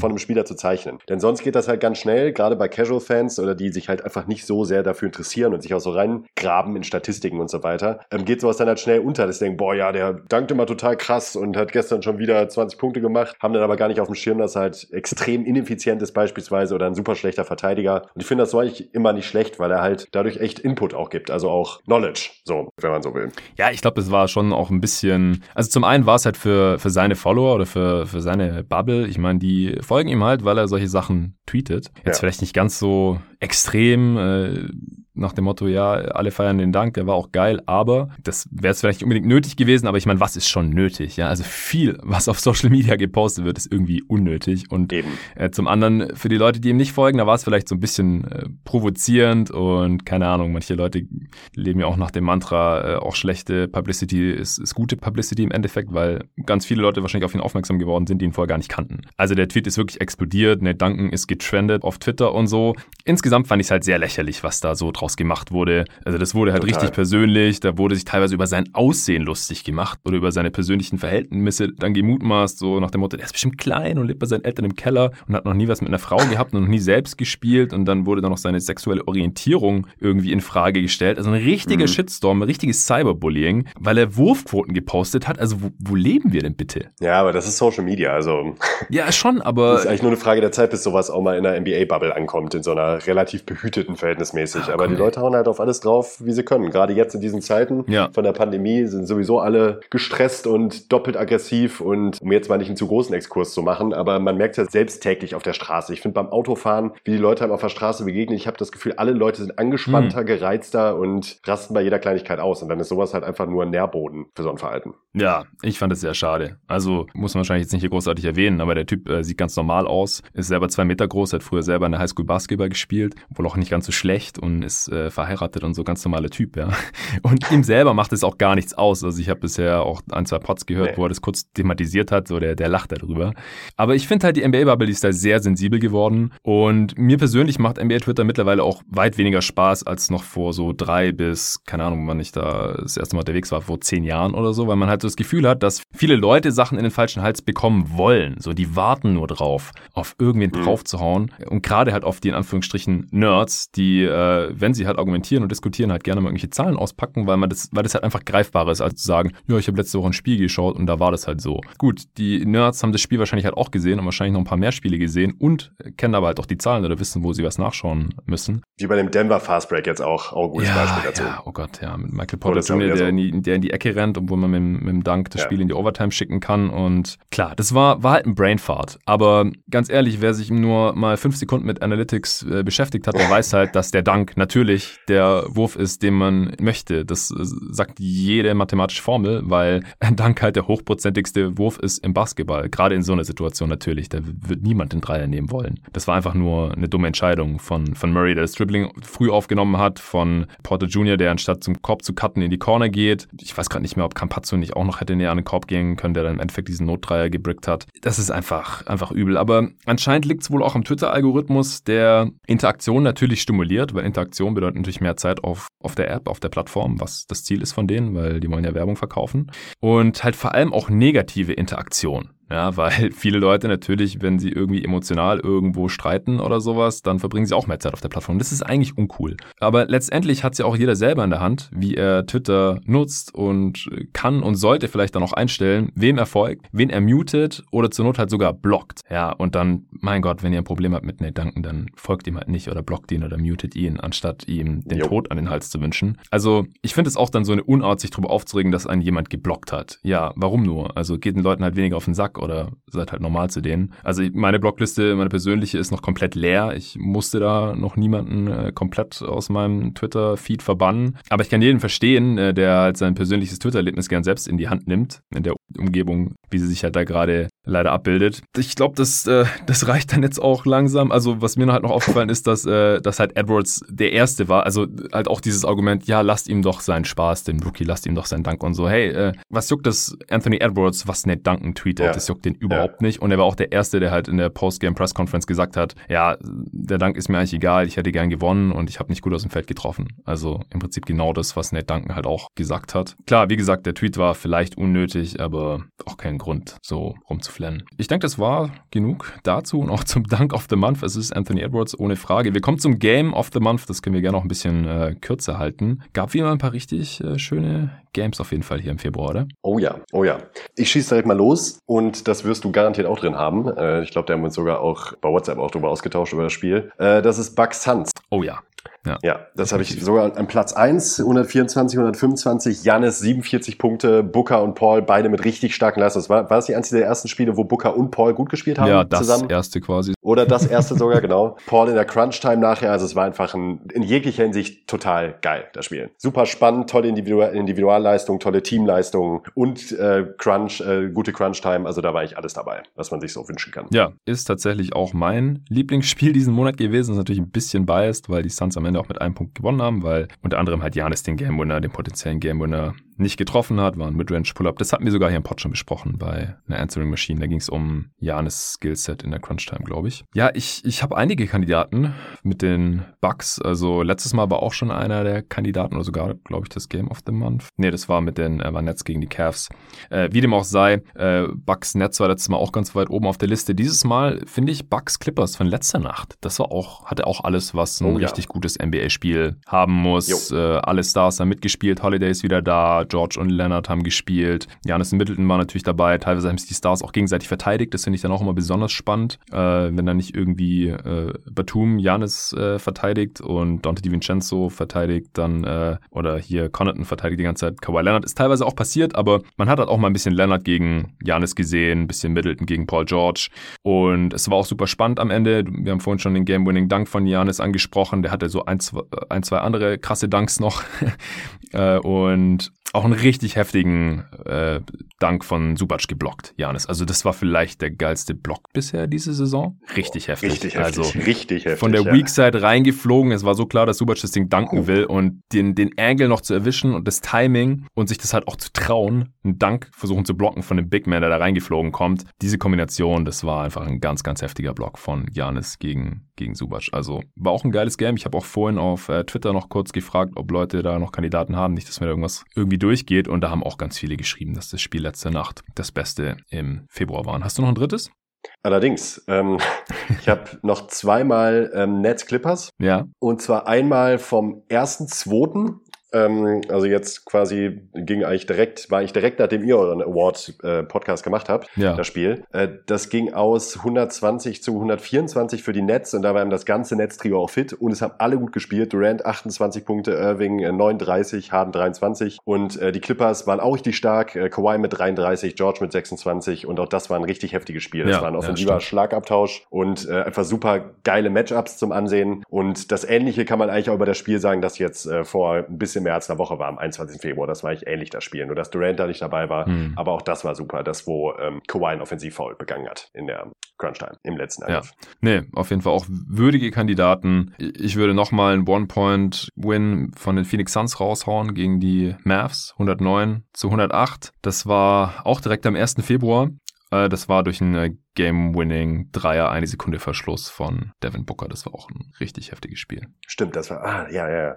von einem Spieler zu zeichnen. Denn sonst geht das halt ganz schnell, gerade bei Casual-Fans oder die sich halt einfach nicht so sehr dafür interessieren und sich auch so reingraben in Statistiken und so weiter, geht sowas dann halt schnell unter. Das denken, boah, ja, der dankt immer total krass und hat gestern schon wieder 20 Punkte gemacht, haben dann aber gar nicht auf dem Schirm, dass er halt extrem ineffizient ist beispielsweise oder ein super schlechter Verteidiger. Und ich finde das so eigentlich immer nicht schlecht, weil er halt dadurch echt Input auch gibt, also auch Knowledge, so, wenn man so will. Ja, ich glaube, das war schon auch ein bisschen, also zum einen war es halt für seine Follower oder für seine Bubble. Ich meine, die folgen ihm halt, weil er solche Sachen tweetet. Jetzt vielleicht nicht ganz so extrem, nach dem Motto, ja, alle feiern den Dank, der war auch geil, aber das wäre es vielleicht nicht unbedingt nötig gewesen, aber ich meine, was ist schon nötig? Ja, also viel, was auf Social Media gepostet wird, ist irgendwie unnötig und eben. Zum anderen, für die Leute, die ihm nicht folgen, da war es vielleicht so ein bisschen provozierend und keine Ahnung, manche Leute leben ja auch nach dem Mantra, auch schlechte Publicity ist gute Publicity im Endeffekt, weil ganz viele Leute wahrscheinlich auf ihn aufmerksam geworden sind, die ihn vorher gar nicht kannten. Also der Tweet ist wirklich explodiert, Nate Duncan ist getrendet auf Twitter und so. Insgesamt fand ich es halt sehr lächerlich, was da so drauf gemacht wurde. Also das wurde halt richtig persönlich, da wurde sich teilweise über sein Aussehen lustig gemacht oder über seine persönlichen Verhältnisse dann gemutmaßt, so nach dem Motto, der ist bestimmt klein und lebt bei seinen Eltern im Keller und hat noch nie was mit einer Frau gehabt und noch nie selbst gespielt und dann wurde dann noch seine sexuelle Orientierung irgendwie in Frage gestellt. Also ein richtiger Shitstorm, ein richtiges Cyberbullying, weil er Wurfquoten gepostet hat. Also wo leben wir denn bitte? Ja, aber das ist Social Media, also. Ja, schon, aber. Das ist eigentlich nur eine Frage der Zeit, bis sowas auch mal in der NBA-Bubble ankommt, in so einer relativ behüteten verhältnismäßig, aber die Leute hauen halt auf alles drauf, wie sie können. Gerade jetzt in diesen Zeiten von der Pandemie sind sowieso alle gestresst und doppelt aggressiv und um jetzt mal nicht einen zu großen Exkurs zu machen, aber man merkt es ja selbst täglich auf der Straße. Ich finde beim Autofahren, wie die Leute einem auf der Straße begegnen, ich habe das Gefühl, alle Leute sind angespannter, gereizter und rasten bei jeder Kleinigkeit aus und dann ist sowas halt einfach nur ein Nährboden für so ein Verhalten. Ja, ich fand es sehr schade. Also muss man wahrscheinlich jetzt nicht hier großartig erwähnen, aber der Typ sieht ganz normal aus, ist selber 2 Meter groß, hat früher selber in der Highschool Basketball gespielt, wohl auch nicht ganz so schlecht und ist ist verheiratet und so, ganz normale Typ, ja. Und ihm selber macht es auch gar nichts aus. Also ich habe bisher auch ein, zwei Pods gehört, wo er das kurz thematisiert hat, so der lacht darüber. Aber ich finde halt, die NBA-Bubble ist da sehr sensibel geworden und mir persönlich macht NBA-Twitter mittlerweile auch weit weniger Spaß als noch vor so 3 bis, keine Ahnung, wann ich da das erste Mal unterwegs war, vor 10 Jahren oder so, weil man halt so das Gefühl hat, dass viele Leute Sachen in den falschen Hals bekommen wollen. So, die warten nur drauf, auf irgendwen draufzuhauen und gerade halt auf die in Anführungsstrichen Nerds, die, wenn sie halt argumentieren und diskutieren, halt gerne mal irgendwelche Zahlen auspacken, weil das halt einfach greifbarer ist, als zu sagen, ja, ich habe letzte Woche ein Spiel geschaut und da war das halt so. Gut, die Nerds haben das Spiel wahrscheinlich halt auch gesehen und wahrscheinlich noch ein paar mehr Spiele gesehen und kennen aber halt auch die Zahlen oder wissen, wo sie was nachschauen müssen. Wie bei dem Denver Fastbreak jetzt auch ein gutes Beispiel dazu. Ja, oh Gott, ja, mit Michael Porter, der in die Ecke rennt, obwohl man mit dem Dunk das Spiel in die Overtime schicken kann und klar, das war halt ein Brainfart, aber ganz ehrlich, wer sich nur mal 5 Sekunden mit Analytics beschäftigt hat, der weiß halt, dass der Dunk natürlich der Wurf ist, den man möchte. Das sagt jede mathematische Formel, weil ein Dunk halt der hochprozentigste Wurf ist im Basketball, gerade in so einer Situation natürlich, da wird niemand den Dreier nehmen wollen. Das war einfach nur eine dumme Entscheidung von Murray, der das Dribbling früh aufgenommen hat, von Porter Jr., der anstatt zum Korb zu cutten in die Corner geht. Ich weiß gerade nicht mehr, ob Campazzo nicht auch noch hätte näher an den Korb gehen können, der dann im Endeffekt diesen Notdreier gebrickt hat. Das ist einfach übel, aber anscheinend liegt es wohl auch am Twitter-Algorithmus, der Interaktion natürlich stimuliert, weil Interaktion bedeutet natürlich mehr Zeit auf der App, auf der Plattform, was das Ziel ist von denen, weil die wollen ja Werbung verkaufen und halt vor allem auch negative Interaktion. Ja, weil viele Leute natürlich, wenn sie irgendwie emotional irgendwo streiten oder sowas, dann verbringen sie auch mehr Zeit auf der Plattform. Das ist eigentlich uncool. Aber letztendlich hat es ja auch jeder selber in der Hand, wie er Twitter nutzt und kann und sollte vielleicht dann auch einstellen, wem er folgt, wen er mutet oder zur Not halt sogar blockt. Ja, und dann, mein Gott, wenn ihr ein Problem habt mit Nate Duncan, dann folgt ihm halt nicht oder blockt ihn oder mutet ihn, anstatt ihm den Tod an den Hals zu wünschen. Also ich finde es auch dann so eine Unart, sich darüber aufzuregen, dass einen jemand geblockt hat. Ja, warum nur? Also geht den Leuten halt weniger auf den Sack oder seid halt normal zu denen. Also meine Blockliste, meine persönliche, ist noch komplett leer. Ich musste da noch niemanden komplett aus meinem Twitter-Feed verbannen. Aber ich kann jeden verstehen, der halt sein persönliches Twitter-Erlebnis gern selbst in die Hand nimmt, in der Umgebung, wie sie sich halt da gerade leider abbildet. Ich glaube, das reicht dann jetzt auch langsam. Also was mir halt noch aufgefallen ist, dass halt Edwards der Erste war. Also halt auch dieses Argument, ja, lasst ihm doch seinen Spaß, den Rookie, lasst ihm doch seinen Dank und so. Hey, was juckt das Anthony Edwards, was Nate Duncan tweetet? Ja. Das juckt den überhaupt nicht. Und er war auch der Erste, der halt in der Post-Game-Press-Conference gesagt hat, ja, der Dank ist mir eigentlich egal, ich hätte gern gewonnen und ich habe nicht gut aus dem Feld getroffen. Also im Prinzip genau das, was Nate Duncan halt auch gesagt hat. Klar, wie gesagt, der Tweet war vielleicht unnötig, aber auch kein Grund, so rumzuflennen. Ich denke, das war genug dazu und auch zum Dank of the Month. Es ist Anthony Edwards, ohne Frage. Wir kommen zum Game of the Month. Das können wir gerne noch ein bisschen kürzer halten. Gab wie immer ein paar richtig schöne Games auf jeden Fall hier im Februar, oder? Oh ja. Ich schieße direkt mal los und das wirst du garantiert auch drin haben. Ich glaube, da haben wir uns sogar auch bei WhatsApp auch drüber ausgetauscht über das Spiel. Das ist Bucks Suns. Oh ja. Ja, das habe ich sogar an Platz 1, 124, 125, Giannis 47 Punkte, Booker und Paul beide mit richtig starken Leistungen. War das nicht eines der ersten Spiele, wo Booker und Paul gut gespielt haben zusammen? Ja, das erste quasi. Oder das erste sogar, genau. Paul in der Crunch-Time nachher, also es war einfach in jeglicher Hinsicht total geil, das Spiel. Super spannend, tolle Individualleistung, tolle Teamleistung und gute Crunch-Time, also da war ich alles dabei, was man sich so wünschen kann. Ja, ist tatsächlich auch mein Lieblingsspiel diesen Monat gewesen, ist natürlich ein bisschen biased, weil die Suns am Ende auch mit einem Punkt gewonnen haben, weil unter anderem halt Giannis den Game Winner, den potenziellen Game Winner nicht getroffen hat, war ein Midrange-Pull-Up. Das hatten wir sogar hier im Pod schon besprochen bei einer Answering Machine. Da ging es um Giannis Skillset in der Crunch-Time, glaube ich. Ja, ich habe einige Kandidaten mit den Bucks. Also letztes Mal war auch schon einer der Kandidaten oder sogar, glaube ich, das Game of the Month. Nee, das war mit den Nets gegen die Cavs. Wie dem auch sei, Bucks Nets war letztes Mal auch ganz weit oben auf der Liste. Dieses Mal finde ich Bucks Clippers von letzter Nacht. Das war auch, hatte auch alles, was ein richtig gutes NBA-Spiel haben muss. Alle Stars haben mitgespielt, Holiday ist wieder da, George und Leonard haben gespielt, Giannis und Middleton waren natürlich dabei, teilweise haben sich die Stars auch gegenseitig verteidigt, das finde ich dann auch immer besonders spannend, wenn dann nicht irgendwie Batum Giannis verteidigt und Dante DiVincenzo verteidigt dann, oder hier Connaughton verteidigt die ganze Zeit Kawhi Leonard, ist teilweise auch passiert, aber man hat halt auch mal ein bisschen Leonard gegen Giannis gesehen, ein bisschen Middleton gegen Paul George und es war auch super spannend am Ende, wir haben vorhin schon den Game-Winning-Dunk von Giannis angesprochen, der hatte so ein, zwei andere krasse Dunks noch und auch einen richtig heftigen Dank von Zubac geblockt, Giannis. Also das war vielleicht der geilste Block bisher diese Saison. Richtig heftig. Richtig heftig. Von der Weakside reingeflogen. Es war so klar, dass Zubac das Ding danken will und den Angle noch zu erwischen und das Timing und sich das halt auch zu trauen, einen Dank versuchen zu blocken von dem Big Man, der da reingeflogen kommt. Diese Kombination, das war einfach ein ganz, ganz heftiger Block von Giannis gegen Zubac. Also war auch ein geiles Game. Ich habe auch vorhin auf Twitter noch kurz gefragt, ob Leute da noch Kandidaten haben. Nicht, dass mir da irgendwie durchgeht. Und da haben auch ganz viele geschrieben, dass das Spiel letzte Nacht das Beste im Februar war. Hast du noch ein drittes? Allerdings, ich habe noch zweimal Nets Clippers. Ja. Und zwar einmal vom 1.2., also jetzt quasi war ich direkt nachdem ihr euren Award-Podcast gemacht habt, ja. Das Spiel. Das ging aus 120 zu 124 für die Nets und da war eben das ganze Netz-Trio auch fit und es haben alle gut gespielt. Durant 28 Punkte, Irving 39, Harden 23 und die Clippers waren auch richtig stark. Kawhi mit 33, George mit 26 und auch das war ein richtig heftiges Spiel. Das war ein offensiver Schlagabtausch und einfach super geile Matchups zum Ansehen und das Ähnliche kann man eigentlich auch über das Spiel sagen, das jetzt vor ein bisschen mehr als eine Woche war, am 21. Februar. Das war eigentlich ähnlich das Spiel. Nur, dass Durant da nicht dabei war. Mhm. Aber auch das war super. Das, wo Kawhi einen Offensiv-Foul begangen hat in der Crunch-Time im letzten Angriff. Ja. Nee, auf jeden Fall auch würdige Kandidaten. Ich würde nochmal einen One-Point-Win von den Phoenix Suns raushauen gegen die Mavs. 109 zu 108. Das war auch direkt am 1. Februar. Das war durch einen Game-Winning-Dreier, eine Sekunde Verschluss von Devin Booker. Das war auch ein richtig heftiges Spiel. Stimmt, das war,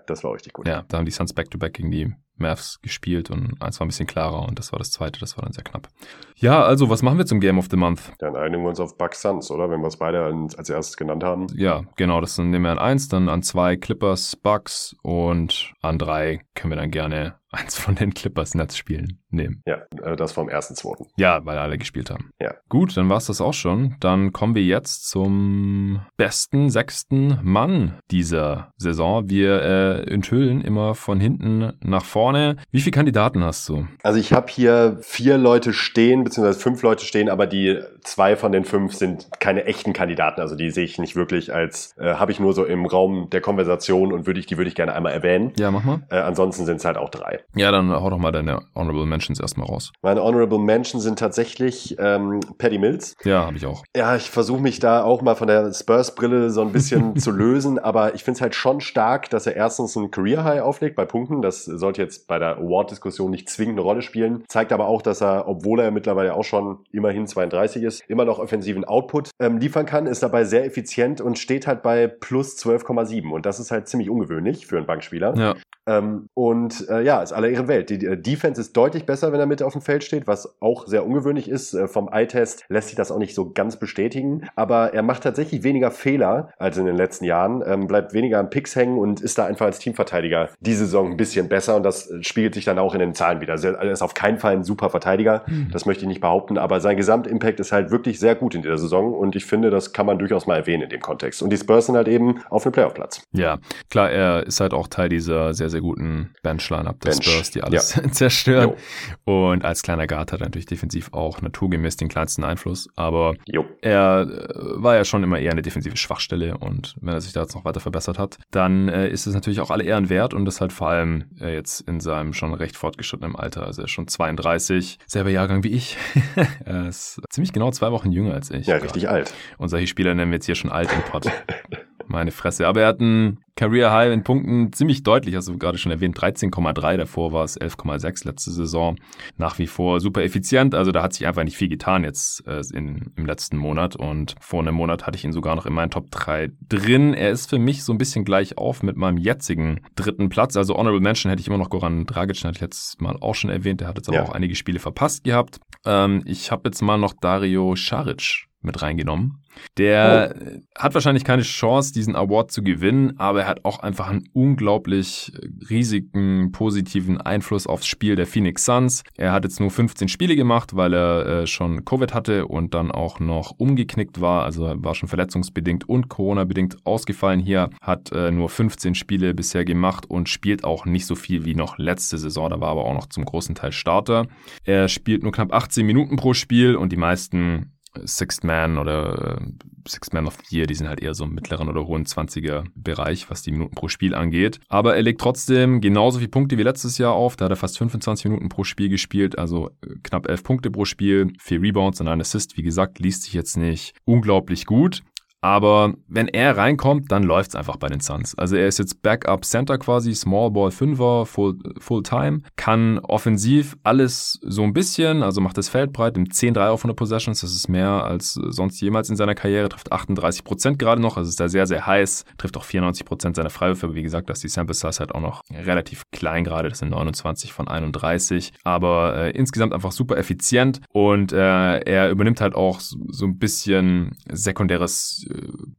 das war richtig gut. Ja, da haben die Suns Back-to-Back gegen die Mavs gespielt und eins war ein bisschen klarer und das war das zweite, das war dann sehr knapp. Ja, also, was machen wir zum Game of the Month? Dann einigen wir uns auf Bucks Suns, oder? Wenn wir es beide als erstes genannt haben. Ja, genau, das nehmen wir an 1, dann an 2 Clippers, Bucks und an 3 können wir dann gerne eins von den Clippers Nets Spielen nehmen. Ja, das vom 1.2. Ja, weil alle gespielt haben. Ja. Gut, dann war es das auch schon. Dann kommen wir jetzt zum besten 6. Mann dieser Saison. Wir enthüllen immer von hinten nach vorne. Wie viele Kandidaten hast du? Also ich habe hier 4 Leute stehen, beziehungsweise 5 Leute stehen, aber die 2 von den 5 sind keine echten Kandidaten. Also die sehe ich nicht wirklich als, habe ich nur so im Raum der Konversation und würde ich gerne einmal erwähnen. Ja, mach mal. Ansonsten sind es halt auch 3. Ja, dann hau doch mal deine Honorable Mentions erstmal raus. Meine Honorable Mentions sind tatsächlich Patty Mills. Ja, habe ich auch. Ja, ich versuche mich da auch mal von der Spurs-Brille so ein bisschen zu lösen, aber ich finde es halt schon stark, dass er erstens einen Career-High auflegt bei Punkten. Das sollte jetzt bei der Award-Diskussion nicht zwingend eine Rolle spielen. Zeigt aber auch, dass er, obwohl er mittlerweile auch schon immerhin 32 ist, immer noch offensiven Output liefern kann, ist dabei sehr effizient und steht halt bei plus 12,7. Und das ist halt ziemlich ungewöhnlich für einen Bankspieler. Ja. Ist aller Ehren Welt. Die Defense ist deutlich besser, wenn er mit auf dem Feld steht, was auch sehr ungewöhnlich ist. Vom Eye-Test lässt sich das auch nicht so ganz bestätigen. Aber er macht tatsächlich weniger Fehler als in den letzten Jahren, bleibt weniger an Picks hängen und ist da einfach als Teamverteidiger die Saison ein bisschen besser. Und das spiegelt sich dann auch in den Zahlen wieder. Also er ist auf keinen Fall ein super Verteidiger, das möchte ich nicht behaupten, aber sein Gesamtimpact ist halt wirklich sehr gut in dieser Saison und ich finde, das kann man durchaus mal erwähnen in dem Kontext. Und die Spurs sind halt eben auf einem Playoff-Platz. Ja, klar, er ist halt auch Teil dieser sehr, sehr guten Bench-Line-Up der Spurs, die alles zerstören. Jo. Und als kleiner Guard hat er natürlich defensiv auch naturgemäß den kleinsten Einfluss, aber er war ja schon immer eher eine defensive Schwachstelle und wenn er sich da jetzt noch weiter verbessert hat, dann ist es natürlich auch alle Ehren wert und das halt vor allem jetzt in seinem schon recht fortgeschrittenen Alter. Also er ist schon 32, selber Jahrgang wie ich. Er ist ziemlich genau 2 Wochen jünger als ich. Ja, richtig alt. Und solche Spieler nennen wir jetzt hier schon alt im Pott. Meine Fresse. Aber er hat einen Career-High in Punkten ziemlich deutlich, hast du gerade schon erwähnt, 13,3, davor war es 11,6 letzte Saison. Nach wie vor super effizient, also da hat sich einfach nicht viel getan jetzt im letzten Monat und vor einem Monat hatte ich ihn sogar noch in meinen Top 3 drin. Er ist für mich so ein bisschen gleich auf mit meinem jetzigen 3. Platz, also Honorable Mention hätte ich immer noch Goran Dragic, den hatte ich letztes Mal auch schon erwähnt, der hat jetzt aber auch einige Spiele verpasst gehabt. Ich habe jetzt mal noch Dario Šarić mit reingenommen. Der hat wahrscheinlich keine Chance, diesen Award zu gewinnen, aber er hat auch einfach einen unglaublich riesigen, positiven Einfluss aufs Spiel der Phoenix Suns. Er hat jetzt nur 15 Spiele gemacht, weil er schon Covid hatte und dann auch noch umgeknickt war, also er war schon verletzungsbedingt und Corona-bedingt ausgefallen hier, hat nur 15 Spiele bisher gemacht und spielt auch nicht so viel wie noch letzte Saison, da war aber auch noch zum großen Teil Starter. Er spielt nur knapp 18 Minuten pro Spiel und die meisten Sixth Man oder Sixth Man of the Year, die sind halt eher so im mittleren oder hohen 20er-Bereich, was die Minuten pro Spiel angeht. Aber er legt trotzdem genauso viele Punkte wie letztes Jahr auf. Da hat er fast 25 Minuten pro Spiel gespielt, also knapp 11 Punkte pro Spiel, 4 Rebounds und ein Assist. Wie gesagt, liest sich jetzt nicht unglaublich gut. Aber wenn er reinkommt, dann läuft's einfach bei den Suns. Also er ist jetzt Backup-Center quasi, Small-Ball-Fünfer, Full-Time, kann offensiv alles so ein bisschen, also macht das Feld breit, nimmt 10 Dreier auf 100 Possessions, das ist mehr als sonst jemals in seiner Karriere, trifft 38% gerade noch, also ist da sehr, sehr heiß, trifft auch 94% seiner Freiwürfe, wie gesagt, dass die Sample-Size halt auch noch relativ klein gerade, das sind 29 von 31, aber insgesamt einfach super effizient und er übernimmt halt auch so ein bisschen sekundäres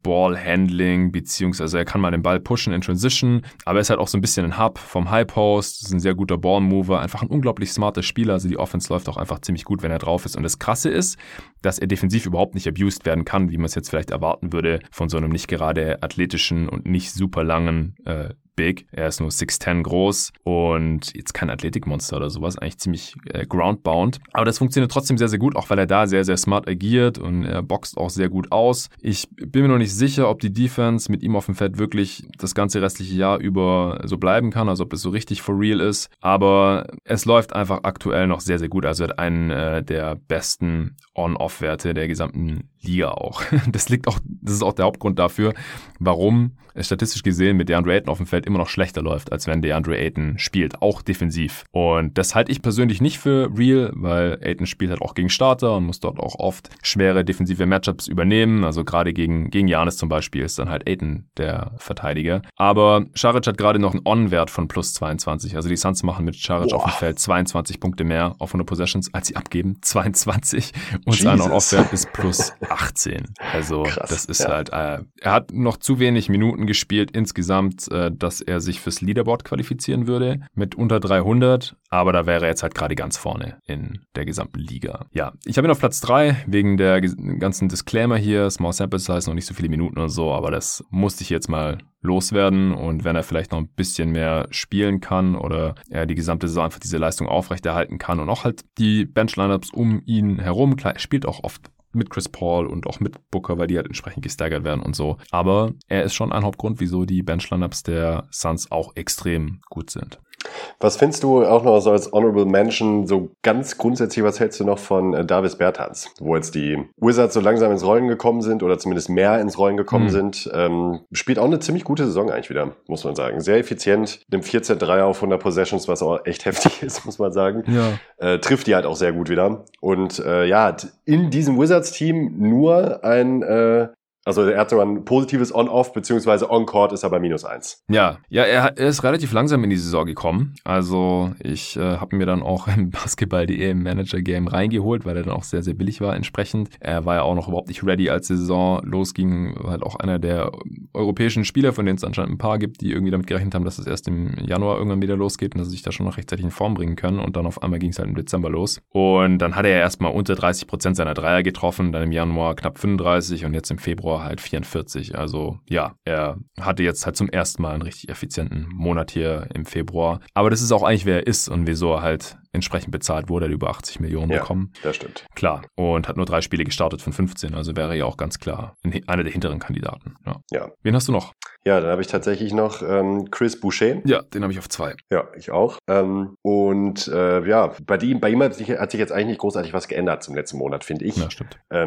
Ballhandling, beziehungsweise er kann mal den Ball pushen in Transition, aber er ist halt auch so ein bisschen ein Hub vom High Post, ist ein sehr guter Ballmover, einfach ein unglaublich smarter Spieler, also die Offense läuft auch einfach ziemlich gut, wenn er drauf ist und das Krasse ist, dass er defensiv überhaupt nicht abused werden kann, wie man es jetzt vielleicht erwarten würde von so einem nicht gerade athletischen und nicht super langen Big. Er ist nur 6'10 groß und jetzt kein Athletikmonster oder sowas, eigentlich ziemlich groundbound. Aber das funktioniert trotzdem sehr, sehr gut, auch weil er da sehr, sehr smart agiert und er boxt auch sehr gut aus. Ich bin mir noch nicht sicher, ob die Defense mit ihm auf dem Feld wirklich das ganze restliche Jahr über so bleiben kann, also ob das so richtig for real ist. Aber es läuft einfach aktuell noch sehr, sehr gut. Also er hat einen der besten On-Off-Werte der gesamten Liga auch. Das ist auch der Hauptgrund dafür, warum es statistisch gesehen mit DeAndre Ayton auf dem Feld immer noch schlechter läuft, als wenn DeAndre Ayton spielt, auch defensiv. Und das halte ich persönlich nicht für real, weil Ayton spielt halt auch gegen Starter und muss dort auch oft schwere defensive Matchups übernehmen. Also gerade gegen Giannis zum Beispiel ist dann halt Ayton der Verteidiger. Aber Šarić hat gerade noch einen On-Wert von plus 22. Also die Suns machen mit Šarić auf dem Feld 22 Punkte mehr auf 100 Possessions, als sie abgeben. 22. Und sein On-Off-Wert ist plus 18. Also krass, das ist halt... er hat noch zu wenig Minuten gespielt insgesamt, dass er sich fürs Leaderboard qualifizieren würde mit unter 300, aber da wäre er jetzt halt gerade ganz vorne in der gesamten Liga. Ja, ich habe ihn auf Platz 3 wegen der ganzen Disclaimer hier, Small Sample Size, noch nicht so viele Minuten oder so, aber das musste ich jetzt mal loswerden und wenn er vielleicht noch ein bisschen mehr spielen kann oder er die gesamte Saison einfach diese Leistung aufrechterhalten kann und auch halt die Bench-Lineups um ihn herum, klar, er spielt auch oft mit Chris Paul und auch mit Booker, weil die halt entsprechend gestaggert werden und so. Aber er ist schon ein Hauptgrund, wieso die Bench-Lineups der Suns auch extrem gut sind. Was findest du auch noch so als Honorable Mention, so ganz grundsätzlich, was hältst du noch von Davis Bertans, wo jetzt die Wizards so langsam ins Rollen gekommen sind oder zumindest mehr ins Rollen gekommen sind, spielt auch eine ziemlich gute Saison eigentlich wieder, muss man sagen. Sehr effizient, nimmt 14 Dreier auf 100 Possessions, was auch echt heftig ist, muss man sagen. Ja. Trifft die halt auch sehr gut wieder und hat in diesem Wizards-Team nur ein... Also er hat sogar ein positives On-Off, beziehungsweise On-Court ist er bei minus 1. Ja, er ist relativ langsam in die Saison gekommen. Also ich habe mir dann auch im Basketball.de im Manager-Game reingeholt, weil er dann auch sehr, sehr billig war entsprechend. Er war ja auch noch überhaupt nicht ready, als die Saison losging. War halt auch einer der europäischen Spieler, von denen es anscheinend ein paar gibt, die irgendwie damit gerechnet haben, dass es erst im Januar irgendwann wieder losgeht und dass sie sich da schon noch rechtzeitig in Form bringen können. Und dann auf einmal ging es halt im Dezember los. Und dann hat er erstmal unter 30% seiner Dreier getroffen, dann im Januar knapp 35 und jetzt im Februar halt 44. Also ja, er hatte jetzt halt zum ersten Mal einen richtig effizienten Monat hier im Februar. Aber das ist auch eigentlich, wer er ist und wieso er halt entsprechend bezahlt wurde, hat über 80 Millionen bekommen. Ja, das stimmt. Klar. Und hat nur 3 Spiele gestartet von 15. Also wäre ja auch ganz klar einer der hinteren Kandidaten. Ja. Wen hast du noch? Ja, dann habe ich tatsächlich noch Chris Boucher. Ja, den habe ich auf 2. Ja, ich auch. Bei ihm hat sich jetzt eigentlich nicht großartig was geändert zum letzten Monat, finde ich. Ja, stimmt. Er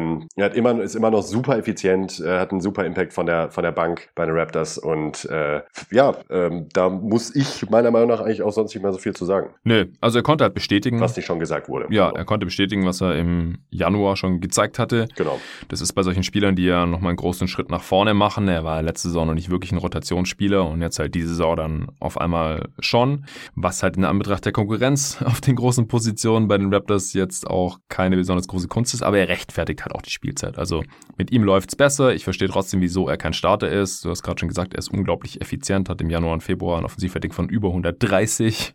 ist immer noch super effizient, hat einen super Impact von der Bank bei den Raptors und da muss ich meiner Meinung nach eigentlich auch sonst nicht mehr so viel zu sagen. Nö, also er konnte halt bestätigen, was nicht schon gesagt wurde. Ja, er konnte bestätigen, was er im Januar schon gezeigt hatte. Genau. Das ist bei solchen Spielern, die ja nochmal einen großen Schritt nach vorne machen. Er war letzte Saison noch nicht wirklich ein Rotationsspieler und jetzt halt diese Saison dann auf einmal schon, was halt in Anbetracht der Konkurrenz auf den großen Positionen bei den Raptors jetzt auch keine besonders große Kunst ist, aber er rechtfertigt halt auch die Spielzeit. Also mit ihm läuft's besser. Ich verstehe trotzdem, wieso er kein Starter ist. Du hast gerade schon gesagt, er ist unglaublich effizient, hat im Januar und Februar ein Offensivrating von über 130,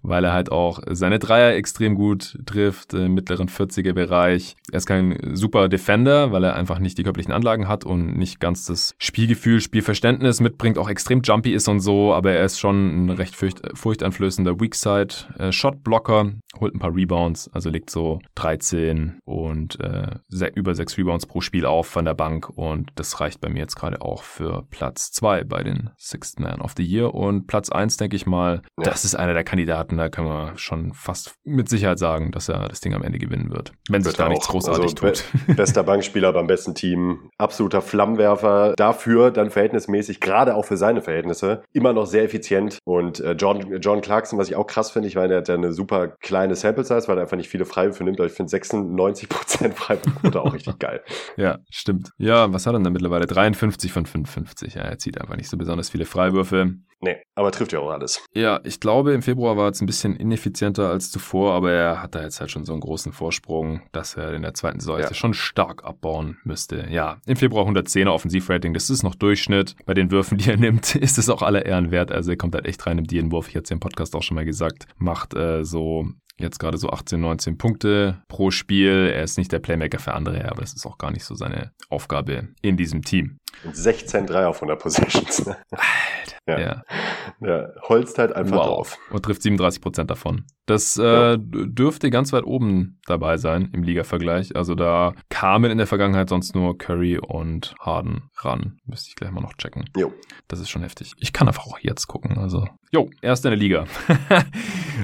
weil er halt auch seine Dreier extrem gut trifft, im mittleren 40er-Bereich. Er ist kein super Defender, weil er einfach nicht die körperlichen Anlagen hat und nicht ganz das Spielgefühl, Spielverständnis mitbringt, auch extrem jumpy ist und so, aber er ist schon ein recht furchteinflößender Weakside-Shotblocker, holt ein paar Rebounds, also legt so 13 und über 6 Rebounds pro Spiel auf von der Bank, und das reicht bei mir jetzt gerade auch für Platz 2 bei den Sixth Man of the Year. Und Platz 1, denke ich mal, das ist einer der Kandidaten, da können wir schon fast mit Sicherheit sagen, dass er das Ding am Ende gewinnen wird, wenn sich da nichts großartig tut. Bester Bankspieler beim besten Team, absoluter Flammenwerfer, dafür dann verhältnismäßig, gerade auch für seine Verhältnisse, immer noch sehr effizient. Und John Clarkson, was ich auch krass finde, ich meine, der hat ja eine super kleine Sample-Size, weil er einfach nicht viele Freiwürfe nimmt, aber ich finde 96% Freiwürfe auch richtig geil. Ja, stimmt. Ja, was hat er denn da mittlerweile? 53 von 55. Ja, er zieht einfach nicht so besonders viele Freiwürfe. Nee, aber trifft ja auch alles. Ja, ich glaube, im Februar war es ein bisschen ineffizienter als zuvor, aber er hat da jetzt halt schon so einen großen Vorsprung, dass er in der zweiten Saison schon stark abbauen müsste. Ja, im Februar 110er Offensivrating, das ist noch Durchschnitt. Bei den Würfen, die er nimmt, ist es auch aller Ehren wert. Also er kommt halt echt rein, nimmt jeden Wurf. Ich hatte es ja im Podcast auch schon mal gesagt. Macht jetzt gerade so 18, 19 Punkte pro Spiel. Er ist nicht der Playmaker für andere, aber das ist auch gar nicht so seine Aufgabe in diesem Team. Und 16 Dreier von der Possessions. Ne? Alter. Ja, holzt halt einfach drauf. Und trifft 37% davon. Das dürfte ganz weit oben dabei sein im Liga-Vergleich. Also da kamen in der Vergangenheit sonst nur Curry und Harden ran. Müsste ich gleich mal noch checken. Jo. Das ist schon heftig. Ich kann einfach auch jetzt gucken. Also, erster in der Liga.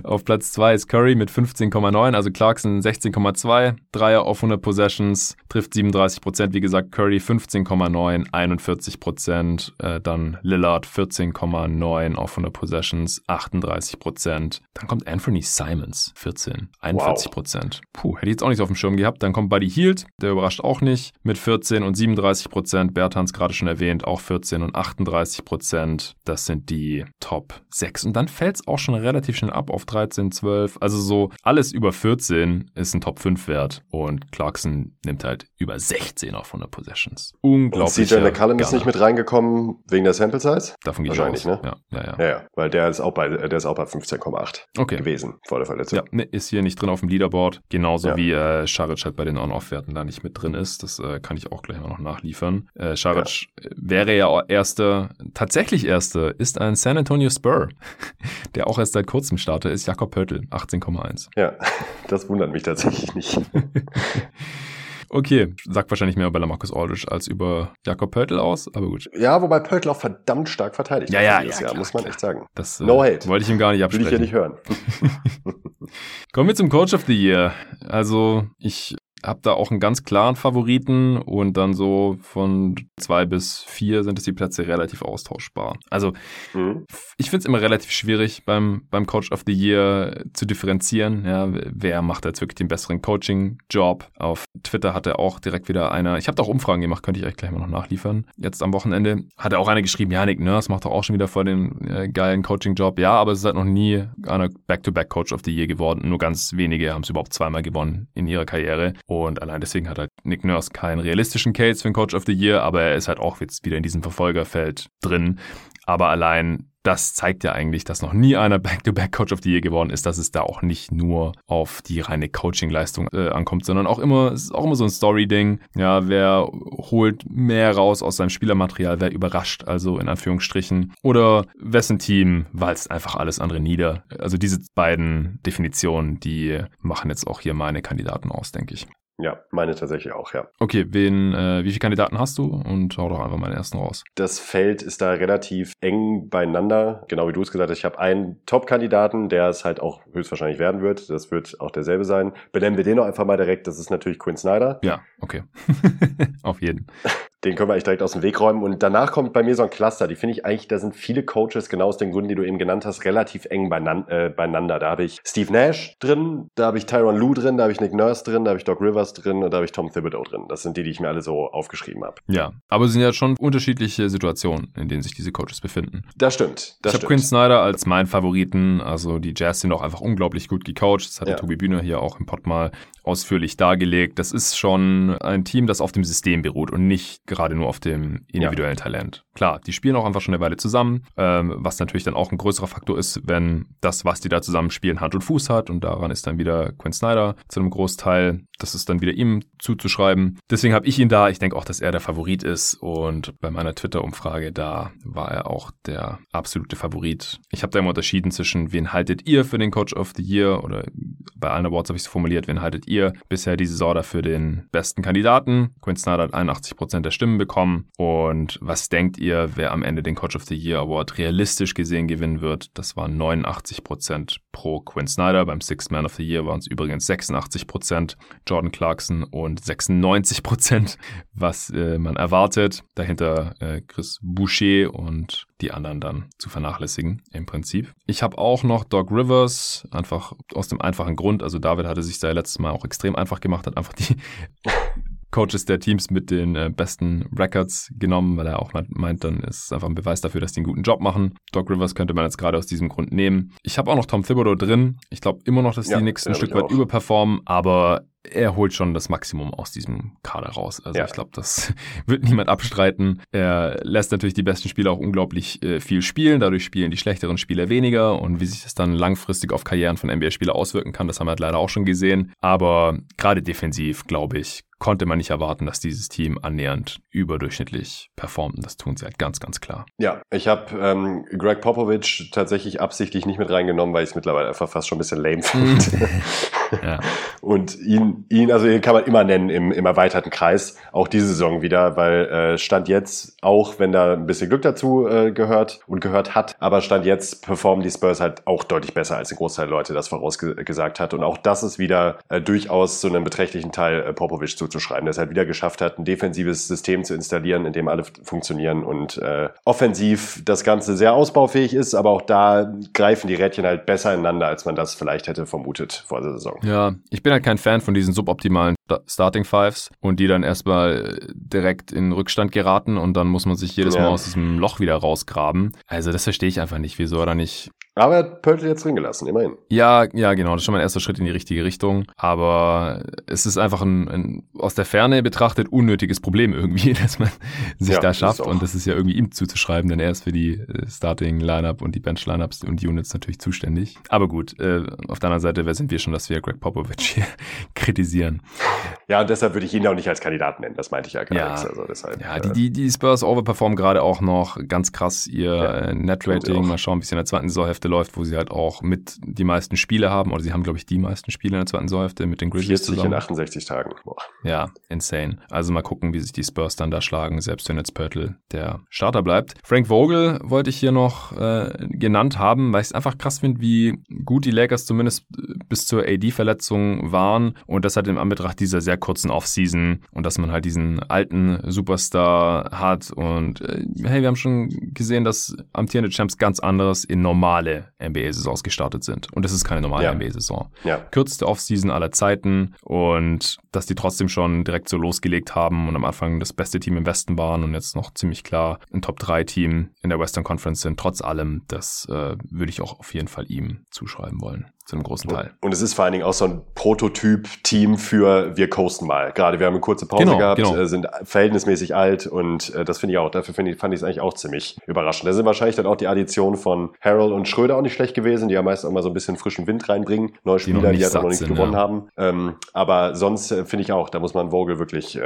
Auf Platz 2 ist Curry mit 15,9. Also Clarkson 16,2. Dreier auf 100 Possessions. Trifft 37%. Wie gesagt, Curry 15,9. 41%. Dann Lillard 14,9 auf 100 Possessions, 38%. Dann kommt Anthony Simons, 14, 41%. Wow. Puh, hätte ich jetzt auch nicht auf dem Schirm gehabt. Dann kommt Buddy Hield, der überrascht auch nicht, mit 14 und 37%. Bertans gerade schon erwähnt, auch 14 und 38%. Das sind die Top 6. Und dann fällt es auch schon relativ schnell ab auf 13, 12. Also so alles über 14 ist ein Top 5 Wert. Und Clarkson nimmt halt über 16 auf 100 Possessions. Unglaublich. CJ McCollum ist nicht mit reingekommen wegen der Sample Size? Davon gehe ich aus. Ne? Ja, weil der ist auch bei 15,8 gewesen vor der Verletzung. Ja, ist hier nicht drin auf dem Leaderboard, genauso wie Šarić halt bei den On-Off-Werten da nicht mit drin ist. Das kann ich auch gleich mal noch nachliefern. Šarić wäre ja tatsächlich erster, ist ein San Antonio Spur, der auch erst seit kurzem Starter ist, Jakob Pöltl, 18,1. Ja, das wundert mich tatsächlich nicht. Okay, sagt wahrscheinlich mehr über LaMarcus Aldridge als über Jakob Pöltl aus, aber gut. Ja, wobei Pöltl auch verdammt stark verteidigt hat. Ja, muss man echt sagen. Das no hate. Wollte ich ihm gar nicht absprechen. Will ich hier nicht hören. Kommen wir zum Coach of the Year. Also, ich habe da auch einen ganz klaren Favoriten und dann so von 2 bis 4 sind es die Plätze relativ austauschbar. Also ich finde es immer relativ schwierig beim Coach of the Year zu differenzieren. Ja, wer macht jetzt wirklich den besseren Coaching-Job? Auf Twitter hat er auch direkt wieder einer, ich habe da auch Umfragen gemacht, könnte ich euch gleich mal noch nachliefern. Jetzt am Wochenende hat er auch einer geschrieben, ja, Nick Nurse macht doch auch schon wieder voll den geilen Coaching-Job. Ja, aber es ist halt noch nie einer Back-to-Back Coach of the Year geworden. Nur ganz wenige haben es überhaupt zweimal gewonnen in ihrer Karriere. Und allein deswegen hat halt Nick Nurse keinen realistischen Case für den Coach of the Year, aber er ist halt auch jetzt wieder in diesem Verfolgerfeld drin. Aber allein das zeigt ja eigentlich, dass noch nie einer Back-to-Back Coach of the Year geworden ist, dass es da auch nicht nur auf die reine Coaching-Leistung ankommt, sondern es ist auch immer so ein Story-Ding. Ja, wer holt mehr raus aus seinem Spielermaterial, wer überrascht, also in Anführungsstrichen, oder wessen Team walzt einfach alles andere nieder. Also diese beiden Definitionen, die machen jetzt auch hier meine Kandidaten aus, denke ich. Ja, meine tatsächlich auch, ja. Okay, wie viele Kandidaten hast du? Und hau doch einfach meinen ersten raus. Das Feld ist da relativ eng beieinander. Genau wie du es gesagt hast, ich habe einen Top-Kandidaten, der es halt auch höchstwahrscheinlich werden wird. Das wird auch derselbe sein. Benennen wir den doch einfach mal direkt. Das ist natürlich Quinn Snyder. Ja, okay. Auf jeden. Den können wir eigentlich direkt aus dem Weg räumen. Und danach kommt bei mir so ein Cluster. Die finde ich eigentlich, da sind viele Coaches, genau aus den Gründen, die du eben genannt hast, relativ eng beieinander. Da habe ich Steve Nash drin, da habe ich Tyronn Lue drin, da habe ich Nick Nurse drin, da habe ich Doc Rivers drin und da habe ich Tom Thibodeau drin. Das sind die ich mir alle so aufgeschrieben habe. Ja, aber es sind ja schon unterschiedliche Situationen, in denen sich diese Coaches befinden. Das stimmt. Ich habe Quinn Snyder als meinen Favoriten. Also die Jazz sind auch einfach unglaublich gut gecoacht. Das hat der Tobi Bühner hier auch im Pod mal ausführlich dargelegt. Das ist schon ein Team, das auf dem System beruht und nicht gerade nur auf dem individuellen Talent. Klar, die spielen auch einfach schon eine Weile zusammen, was natürlich dann auch ein größerer Faktor ist, wenn das, was die da zusammen spielen, Hand und Fuß hat, und daran ist dann wieder Quinn Snyder zu einem Großteil. Das ist dann wieder ihm zuzuschreiben. Deswegen habe ich ihn da. Ich denke auch, dass er der Favorit ist, und bei meiner Twitter-Umfrage, da war er auch der absolute Favorit. Ich habe da immer unterschieden zwischen, wen haltet ihr für den Coach of the Year, oder bei allen Awards habe ich es formuliert, wen haltet ihr bisher die Saison dafür den besten Kandidaten? Quinn Snyder hat 81% der Stimmen bekommen, und was denkt ihr, wer am Ende den Coach of the Year Award realistisch gesehen gewinnen wird? Das waren 89% pro Quinn Snyder. Beim Sixth Man of the Year waren es übrigens 86%, Jordan Clarkson, und 96%, was man erwartet. Dahinter Chris Boucher und die anderen dann zu vernachlässigen im Prinzip. Ich habe auch noch Doc Rivers, einfach aus dem einfachen Grund. Also David hatte sich da letztes Mal auch extrem einfach gemacht, hat einfach die Coaches der Teams mit den besten Records genommen, weil er auch meint, dann ist es einfach ein Beweis dafür, dass die einen guten Job machen. Doc Rivers könnte man jetzt gerade aus diesem Grund nehmen. Ich habe auch noch Tom Thibodeau drin. Ich glaube immer noch, dass die Knicks ein Stück weit überperformen, aber er holt schon das Maximum aus diesem Kader raus. Also ich glaube, das wird niemand abstreiten. Er lässt natürlich die besten Spieler auch unglaublich viel spielen. Dadurch spielen die schlechteren Spieler weniger. Und wie sich das dann langfristig auf Karrieren von NBA-Spielern auswirken kann, das haben wir halt leider auch schon gesehen. Aber gerade defensiv, glaube ich, konnte man nicht erwarten, dass dieses Team annähernd überdurchschnittlich performt. Und das tun sie halt ganz, ganz klar. Ja, ich habe Greg Popovich tatsächlich absichtlich nicht mit reingenommen, weil ich es mittlerweile einfach fast schon ein bisschen lame finde. Ja. Und ihn, also ihn kann man immer nennen im erweiterten Kreis, auch diese Saison wieder, weil Stand jetzt, auch wenn da ein bisschen Glück dazu gehört hat, aber Stand jetzt performen die Spurs halt auch deutlich besser, als der Großteil der Leute das vorausgesagt hat, und auch das ist wieder durchaus zu einem beträchtlichen Teil Popovich zuzuschreiben, der es halt wieder geschafft hat, ein defensives System zu installieren, in dem alle funktionieren und offensiv das Ganze sehr ausbaufähig ist, aber auch da greifen die Rädchen halt besser ineinander, als man das vielleicht hätte vermutet vor der Saison. Ja, ich bin halt kein Fan von diesen suboptimalen Starting Fives und die dann erstmal direkt in Rückstand geraten und dann muss man sich jedes Mal aus diesem Loch wieder rausgraben. Also das verstehe ich einfach nicht, wieso er da nicht... Aber er hat Pöltl jetzt drin gelassen, immerhin. Ja, genau. Das ist schon mein erster Schritt in die richtige Richtung. Aber es ist einfach ein aus der Ferne betrachtet unnötiges Problem irgendwie, dass man sich da schafft. Und das ist ja irgendwie ihm zuzuschreiben, denn er ist für die Starting-Lineup und die Bench-Lineups und die Units natürlich zuständig. Aber gut, auf der anderen Seite, wer sind wir schon, dass wir Greg Popovich hier kritisieren? Ja, und deshalb würde ich ihn auch nicht als Kandidaten nennen. Das meinte ich ja gar nicht. Also deshalb, die Spurs overperformen gerade auch noch ganz krass ihr Net-Rating. Mal schauen, wie es in der zweiten Saisonhälfte läuft, wo sie halt auch mit die meisten Spiele haben, oder sie haben, glaube ich, die meisten Spiele in der zweiten Saisonhälfte mit den Grizzlies zusammen. 40 in 68 Tagen. Boah. Ja, insane. Also mal gucken, wie sich die Spurs dann da schlagen, selbst wenn jetzt Pöltl der Starter bleibt. Frank Vogel wollte ich hier noch genannt haben, weil ich es einfach krass finde, wie gut die Lakers zumindest bis zur AD-Verletzung waren, und das halt im Anbetracht dieser sehr kurzen Offseason und dass man halt diesen alten Superstar hat und hey, wir haben schon gesehen, dass amtierende Champs ganz anderes in normale NBA-Saisons gestartet sind. Und das ist keine normale NBA-Saison. Ja. Kürzeste Offseason aller Zeiten, und dass die trotzdem schon direkt so losgelegt haben und am Anfang das beste Team im Westen waren und jetzt noch ziemlich klar ein Top-3-Team in der Western Conference sind. Trotz allem, das würde ich auch auf jeden Fall ihm zuschreiben wollen. Zu einem großen Teil. Und es ist vor allen Dingen auch so ein Prototyp-Team für wir coasten mal. Gerade wir haben eine kurze Pause gehabt, sind verhältnismäßig alt, und das finde ich auch, fand ich es eigentlich auch ziemlich überraschend. Da sind wahrscheinlich dann auch die Addition von Harrell und Schröder auch nicht schlecht gewesen, die ja meist auch mal so ein bisschen frischen Wind reinbringen. Neue Spieler, die halt noch nichts gewonnen haben. Aber sonst finde ich auch, da muss man Vogel wirklich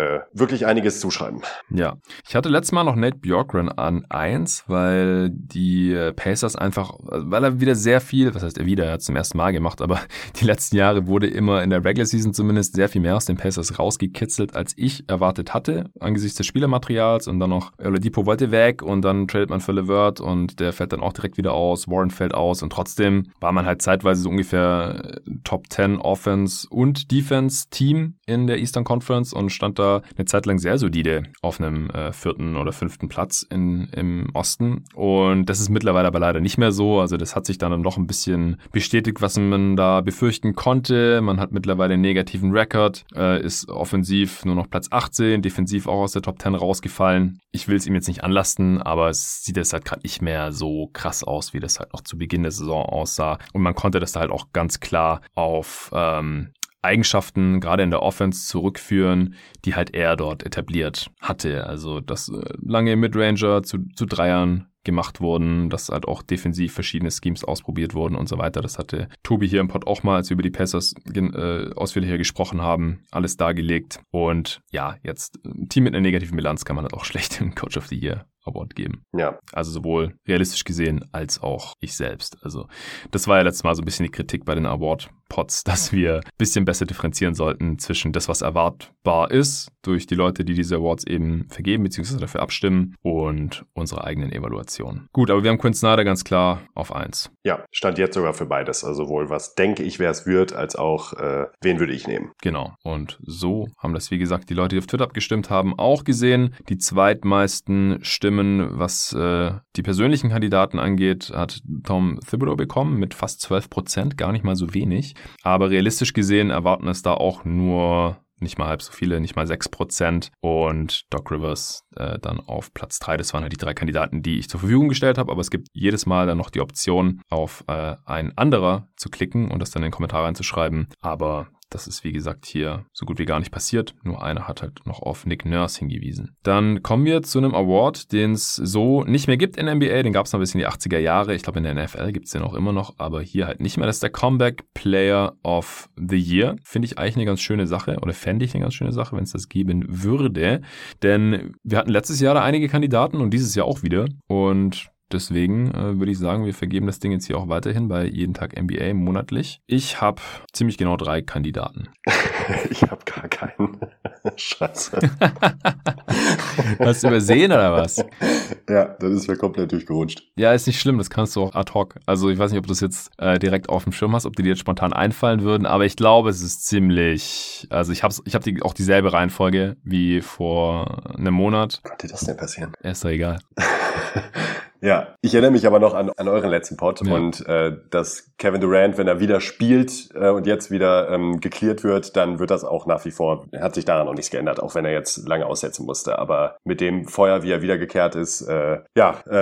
einiges zuschreiben. Ja. Ich hatte letztes Mal noch Nate Bjorkgren an 1, weil die Pacers einfach, weil er wieder sehr viel, was heißt er wieder, er hat zum ersten Mal gemacht, aber die letzten Jahre wurde immer in der Regular Season zumindest sehr viel mehr aus den Pacers rausgekitzelt, als ich erwartet hatte, angesichts des Spielermaterials, und dann noch Oladipo wollte weg und dann tradet man für LeVert und der fällt dann auch direkt wieder aus, Warren fällt aus, und trotzdem war man halt zeitweise so ungefähr Top 10 Offense und Defense Team in der Eastern Conference und stand da eine Zeit lang sehr solide auf einem 4. oder 5. Platz im Osten, und das ist mittlerweile aber leider nicht mehr so, also das hat sich dann noch ein bisschen bestätigt, was man da befürchten konnte. Man hat mittlerweile einen negativen Rekord, ist offensiv nur noch Platz 18, defensiv auch aus der Top 10 rausgefallen. Ich will es ihm jetzt nicht anlasten, aber es sieht jetzt halt gerade nicht mehr so krass aus, wie das halt noch zu Beginn der Saison aussah. Und man konnte das da halt auch ganz klar auf Eigenschaften gerade in der Offense zurückführen, die halt er dort etabliert hatte. Also, dass lange Midranger zu Dreiern gemacht wurden, dass halt auch defensiv verschiedene Schemes ausprobiert wurden und so weiter. Das hatte Tobi hier im Pod auch mal, als wir über die Pacers ausführlicher gesprochen haben, alles dargelegt. Und ja, jetzt ein Team mit einer negativen Bilanz kann man halt auch schlecht den Coach of the Year Award geben. Ja. Also sowohl realistisch gesehen als auch ich selbst. Also das war ja letztes Mal so ein bisschen die Kritik bei den Award-Pots, dass wir ein bisschen besser differenzieren sollten zwischen das, was erwartbar ist durch die Leute, die diese Awards eben vergeben bzw. dafür abstimmen, und unsere eigenen Evaluationen. Gut, aber wir haben Quinn Snyder ganz klar auf 1. Ja, stand jetzt sogar für beides. Also sowohl was denke ich, wer es wird, als auch wen würde ich nehmen. Genau. Und so haben das, wie gesagt, die Leute, die auf Twitter abgestimmt haben, auch gesehen. Die zweitmeisten Stimmen, was die persönlichen Kandidaten angeht, hat Tom Thibodeau bekommen mit fast 12%, gar nicht mal so wenig. Aber realistisch gesehen erwarten es da auch nur nicht mal halb so viele, nicht mal 6%, und Doc Rivers dann auf Platz 3. Das waren halt die drei Kandidaten, die ich zur Verfügung gestellt habe, aber es gibt jedes Mal dann noch die Option, auf einen anderer zu klicken und das dann in den Kommentar reinzuschreiben, aber das ist, wie gesagt, hier so gut wie gar nicht passiert. Nur einer hat halt noch auf Nick Nurse hingewiesen. Dann kommen wir zu einem Award, den es so nicht mehr gibt in der NBA. Den gab es noch ein bisschen in die 80er Jahre. Ich glaube, in der NFL gibt es den auch immer noch, aber hier halt nicht mehr. Das ist der Comeback Player of the Year. Finde ich eigentlich eine ganz schöne Sache, oder fände ich eine ganz schöne Sache, wenn es das geben würde. Denn wir hatten letztes Jahr da einige Kandidaten und dieses Jahr auch wieder. Und deswegen würde ich sagen, wir vergeben das Ding jetzt hier auch weiterhin bei Jeden Tag NBA monatlich. Ich habe ziemlich genau 3 Kandidaten. Ich habe gar keinen. Scheiße. Hast du übersehen oder was? Ja, das ist mir komplett durchgerutscht. Ja, ist nicht schlimm, das kannst du auch ad hoc. Also ich weiß nicht, ob du das jetzt direkt auf dem Schirm hast, ob die dir jetzt spontan einfallen würden, aber ich glaube, es ist ziemlich... Also ich habe auch dieselbe Reihenfolge wie vor einem Monat. Konnte das denn passieren? Ist doch egal. Ja, ich erinnere mich aber noch an euren letzten Pod, ja, und dass Kevin Durant, wenn er wieder spielt und jetzt wieder gecleart wird, dann wird das auch nach wie vor, hat sich daran auch nichts geändert, auch wenn er jetzt lange aussetzen musste. Aber mit dem Feuer, wie er wiedergekehrt ist,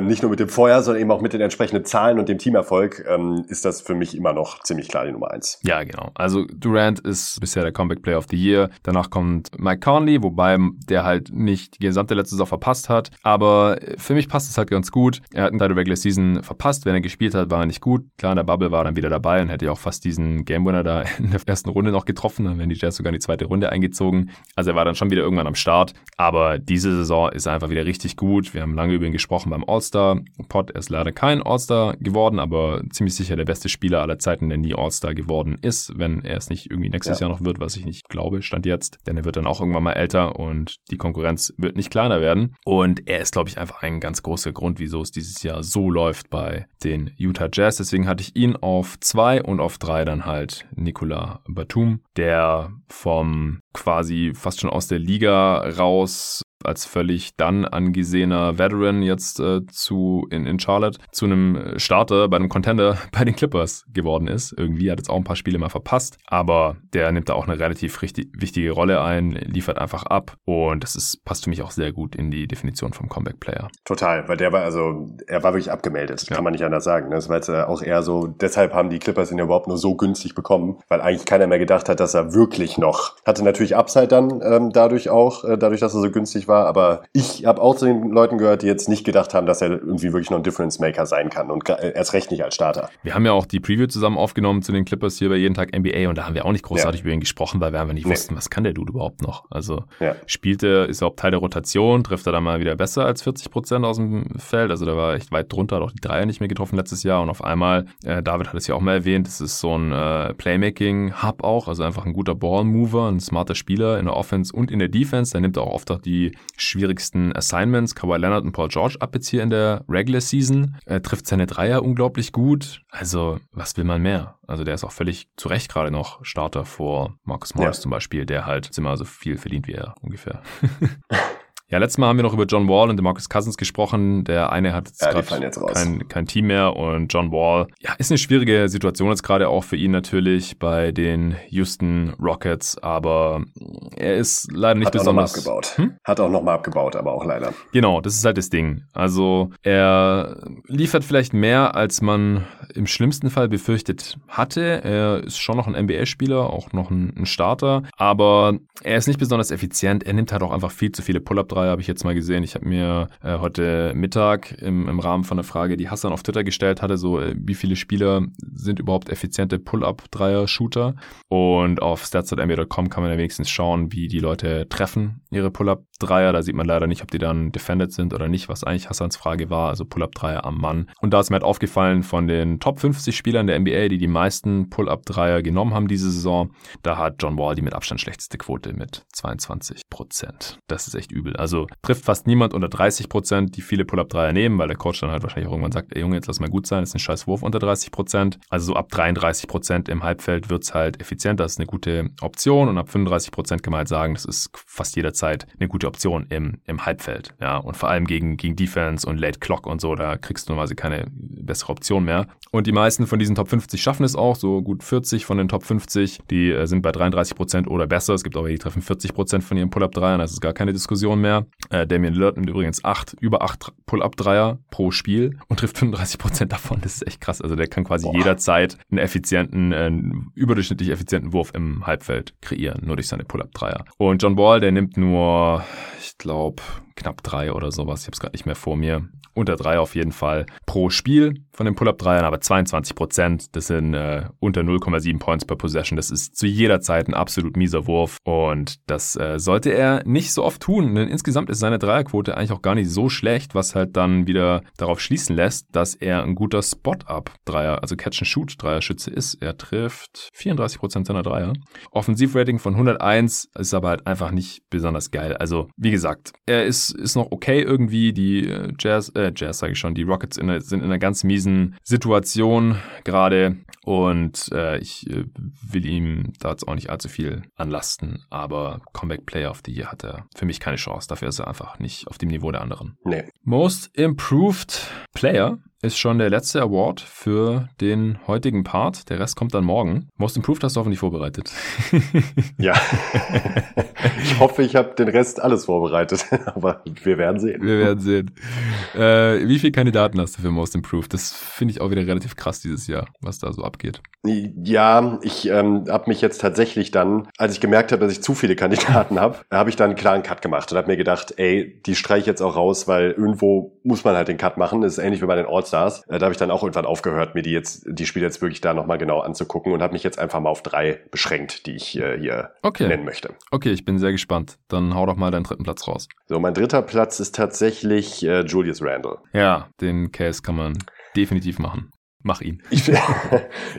nicht nur mit dem Feuer, sondern eben auch mit den entsprechenden Zahlen und dem Teamerfolg, ist das für mich immer noch ziemlich klar die Nummer 1. Ja, genau. Also Durant ist bisher der Comeback Player of the Year. Danach kommt Mike Conley, wobei der halt nicht die gesamte letzte Saison verpasst hat. Aber für mich passt es halt ganz gut. Er hat einen Teil der Regular Season verpasst. Wenn er gespielt hat, war er nicht gut. Klar, in der Bubble war er dann wieder dabei und hätte ja auch fast diesen Game-Winner da in der ersten Runde noch getroffen. Dann wären die Jazz sogar in die zweite Runde eingezogen. Also er war dann schon wieder irgendwann am Start. Aber diese Saison ist einfach wieder richtig gut. Wir haben lange über ihn gesprochen beim All-Star-Pod. Er ist leider kein All-Star geworden, aber ziemlich sicher der beste Spieler aller Zeiten, der nie All-Star geworden ist, wenn er es nicht irgendwie nächstes Jahr noch wird, was ich nicht glaube, Stand jetzt. Denn er wird dann auch irgendwann mal älter und die Konkurrenz wird nicht kleiner werden. Und er ist, glaube ich, einfach ein ganz großer Grund, wieso es dieses Jahr so läuft bei den Utah Jazz. Deswegen hatte ich ihn auf 2 und auf 3 dann halt Nicolas Batum, der vom quasi fast schon aus der Liga raus als völlig dann angesehener Veteran jetzt in Charlotte zu einem Starter bei einem Contender bei den Clippers geworden ist. Irgendwie hat jetzt auch ein paar Spiele mal verpasst, aber der nimmt da auch eine relativ wichtige Rolle ein, liefert einfach ab, und das passt für mich auch sehr gut in die Definition vom Comeback-Player. Total, weil er war wirklich abgemeldet, das kann man nicht anders sagen. Das war jetzt auch eher so, deshalb haben die Clippers ihn ja überhaupt nur so günstig bekommen, weil eigentlich keiner mehr gedacht hat, dass er wirklich noch, hatte natürlich Upside dann dadurch, dass er so günstig war, aber ich habe auch zu den Leuten gehört, die jetzt nicht gedacht haben, dass er irgendwie wirklich noch ein Difference-Maker sein kann, und erst recht nicht als Starter. Wir haben ja auch die Preview zusammen aufgenommen zu den Clippers hier bei Jeden Tag NBA, und da haben wir auch nicht großartig über ihn gesprochen, weil wir einfach nicht wussten, was kann der Dude überhaupt noch? Also spielt er, ist er überhaupt Teil der Rotation, trifft er dann mal wieder besser als 40% aus dem Feld, also der war echt weit drunter, hat auch die Dreier nicht mehr getroffen letztes Jahr, und auf einmal, David hat es ja auch mal erwähnt, das ist so ein Playmaking-Hub auch, also einfach ein guter Ball-Mover, ein smarter Spieler in der Offense und in der Defense, der nimmt auch oft auch die schwierigsten Assignments, Kawhi Leonard und Paul George ab jetzt hier in der Regular Season, trifft seine Dreier unglaublich gut, also was will man mehr? Also der ist auch völlig zu Recht gerade noch Starter vor Marcus Morris zum Beispiel, der halt immer so viel verdient wie er ungefähr. Ja, letztes Mal haben wir noch über John Wall und DeMarcus Cousins gesprochen. Der eine hat jetzt kein Team mehr und John Wall, ja, ist eine schwierige Situation jetzt gerade auch für ihn natürlich bei den Houston Rockets, aber er ist leider nicht besonders... Hat auch nochmal abgebaut, aber auch leider. Genau, das ist halt das Ding. Also er liefert vielleicht mehr, als man im schlimmsten Fall befürchtet hatte. Er ist schon noch ein NBA-Spieler, auch noch ein Starter, aber er ist nicht besonders effizient. Er nimmt halt auch einfach viel zu viele Pull-Up-Dreier, habe ich jetzt mal gesehen. Ich habe mir heute Mittag im Rahmen von der Frage, die Hassan auf Twitter gestellt hatte, so wie viele Spieler sind überhaupt effiziente Pull-Up-Dreier-Shooter, und auf stats.nba.com kann man ja wenigstens schauen, wie die Leute treffen ihre Pull-Up-Dreier. Da sieht man leider nicht, ob die dann defended sind oder nicht, was eigentlich Hassans Frage war, also Pull-Up-Dreier am Mann. Und da ist mir halt aufgefallen, von den Top 50 Spielern der NBA, die die meisten Pull-Up-Dreier genommen haben diese Saison, da hat John Wall die mit Abstand schlechteste Quote mit 22%. Das ist echt übel. Also trifft fast niemand unter 30%, die viele Pull-Up-Dreier nehmen, weil der Coach dann halt wahrscheinlich auch irgendwann sagt, ey Junge, jetzt lass mal gut sein, das ist ein scheiß Wurf unter 30%. Also so ab 33% im Halbfeld wird es halt effizient, das ist eine gute Option, und ab 35% kann man halt sagen, das ist fast jederzeit eine gute Option im Halbfeld. Ja, und vor allem gegen Defense und Late Clock und so, da kriegst du normalerweise keine bessere Option mehr. Und die meisten von diesen Top 50 schaffen es auch, so gut 40 von den Top 50, die sind bei 33% oder besser. Es gibt auch welche, die treffen 40% von ihren Pull-Up-Dreiern, das ist gar keine Diskussion mehr. Damian Lillard nimmt übrigens über 8 Pull-Up-Dreier pro Spiel und trifft 35% davon. Das ist echt krass. Also der kann quasi jederzeit einen überdurchschnittlich effizienten Wurf im Halbfeld kreieren, nur durch seine Pull-Up-Dreier. Und John Wall, der nimmt nur, ich glaube, knapp 3 oder sowas. Ich habe es gerade nicht mehr vor mir. Unter 3 auf jeden Fall pro Spiel von den Pull-Up-Dreiern, aber 22%, das sind unter 0,7 Points per Possession. Das ist zu jeder Zeit ein absolut mieser Wurf, und das sollte er nicht so oft tun, denn insgesamt ist seine Dreierquote eigentlich auch gar nicht so schlecht, was halt dann wieder darauf schließen lässt, dass er ein guter Spot-Up-Dreier, also Catch-and-Shoot-Dreierschütze ist. Er trifft 34% seiner Dreier. Offensivrating von 101 ist aber halt einfach nicht besonders geil. Also, wie gesagt, er ist noch okay irgendwie. Die die Rockets sind in einer ganz miesen Situation gerade, und ich will ihm da jetzt auch nicht allzu viel anlasten, aber Comeback-Player of the Year hat er für mich keine Chance. Dafür ist er einfach nicht auf dem Niveau der anderen. Nee. Most Improved Player ist schon der letzte Award für den heutigen Part. Der Rest kommt dann morgen. Most Improved hast du hoffentlich vorbereitet. Ja. Ich hoffe, ich habe den Rest alles vorbereitet. Aber wir werden sehen. Wie viele Kandidaten hast du für Most Improved? Das finde ich auch wieder relativ krass dieses Jahr, was da so abgeht. Ja, ich habe mich jetzt tatsächlich dann, als ich gemerkt habe, dass ich zu viele Kandidaten habe, habe ich dann einen klaren Cut gemacht und habe mir gedacht, ey, die streiche ich jetzt auch raus, weil irgendwo muss man halt den Cut machen. Das ist ähnlich wie bei den All-Stars. Da habe ich dann auch irgendwann aufgehört, mir die Spiele jetzt wirklich da nochmal genau anzugucken, und habe mich jetzt einfach mal auf 3 beschränkt, die ich hier nennen möchte. Okay, ich bin sehr gespannt. Dann hau doch mal deinen dritten Platz raus. So, mein dritter Platz ist tatsächlich Julius Randle. Ja, den Case kann man definitiv machen. Mach ihn.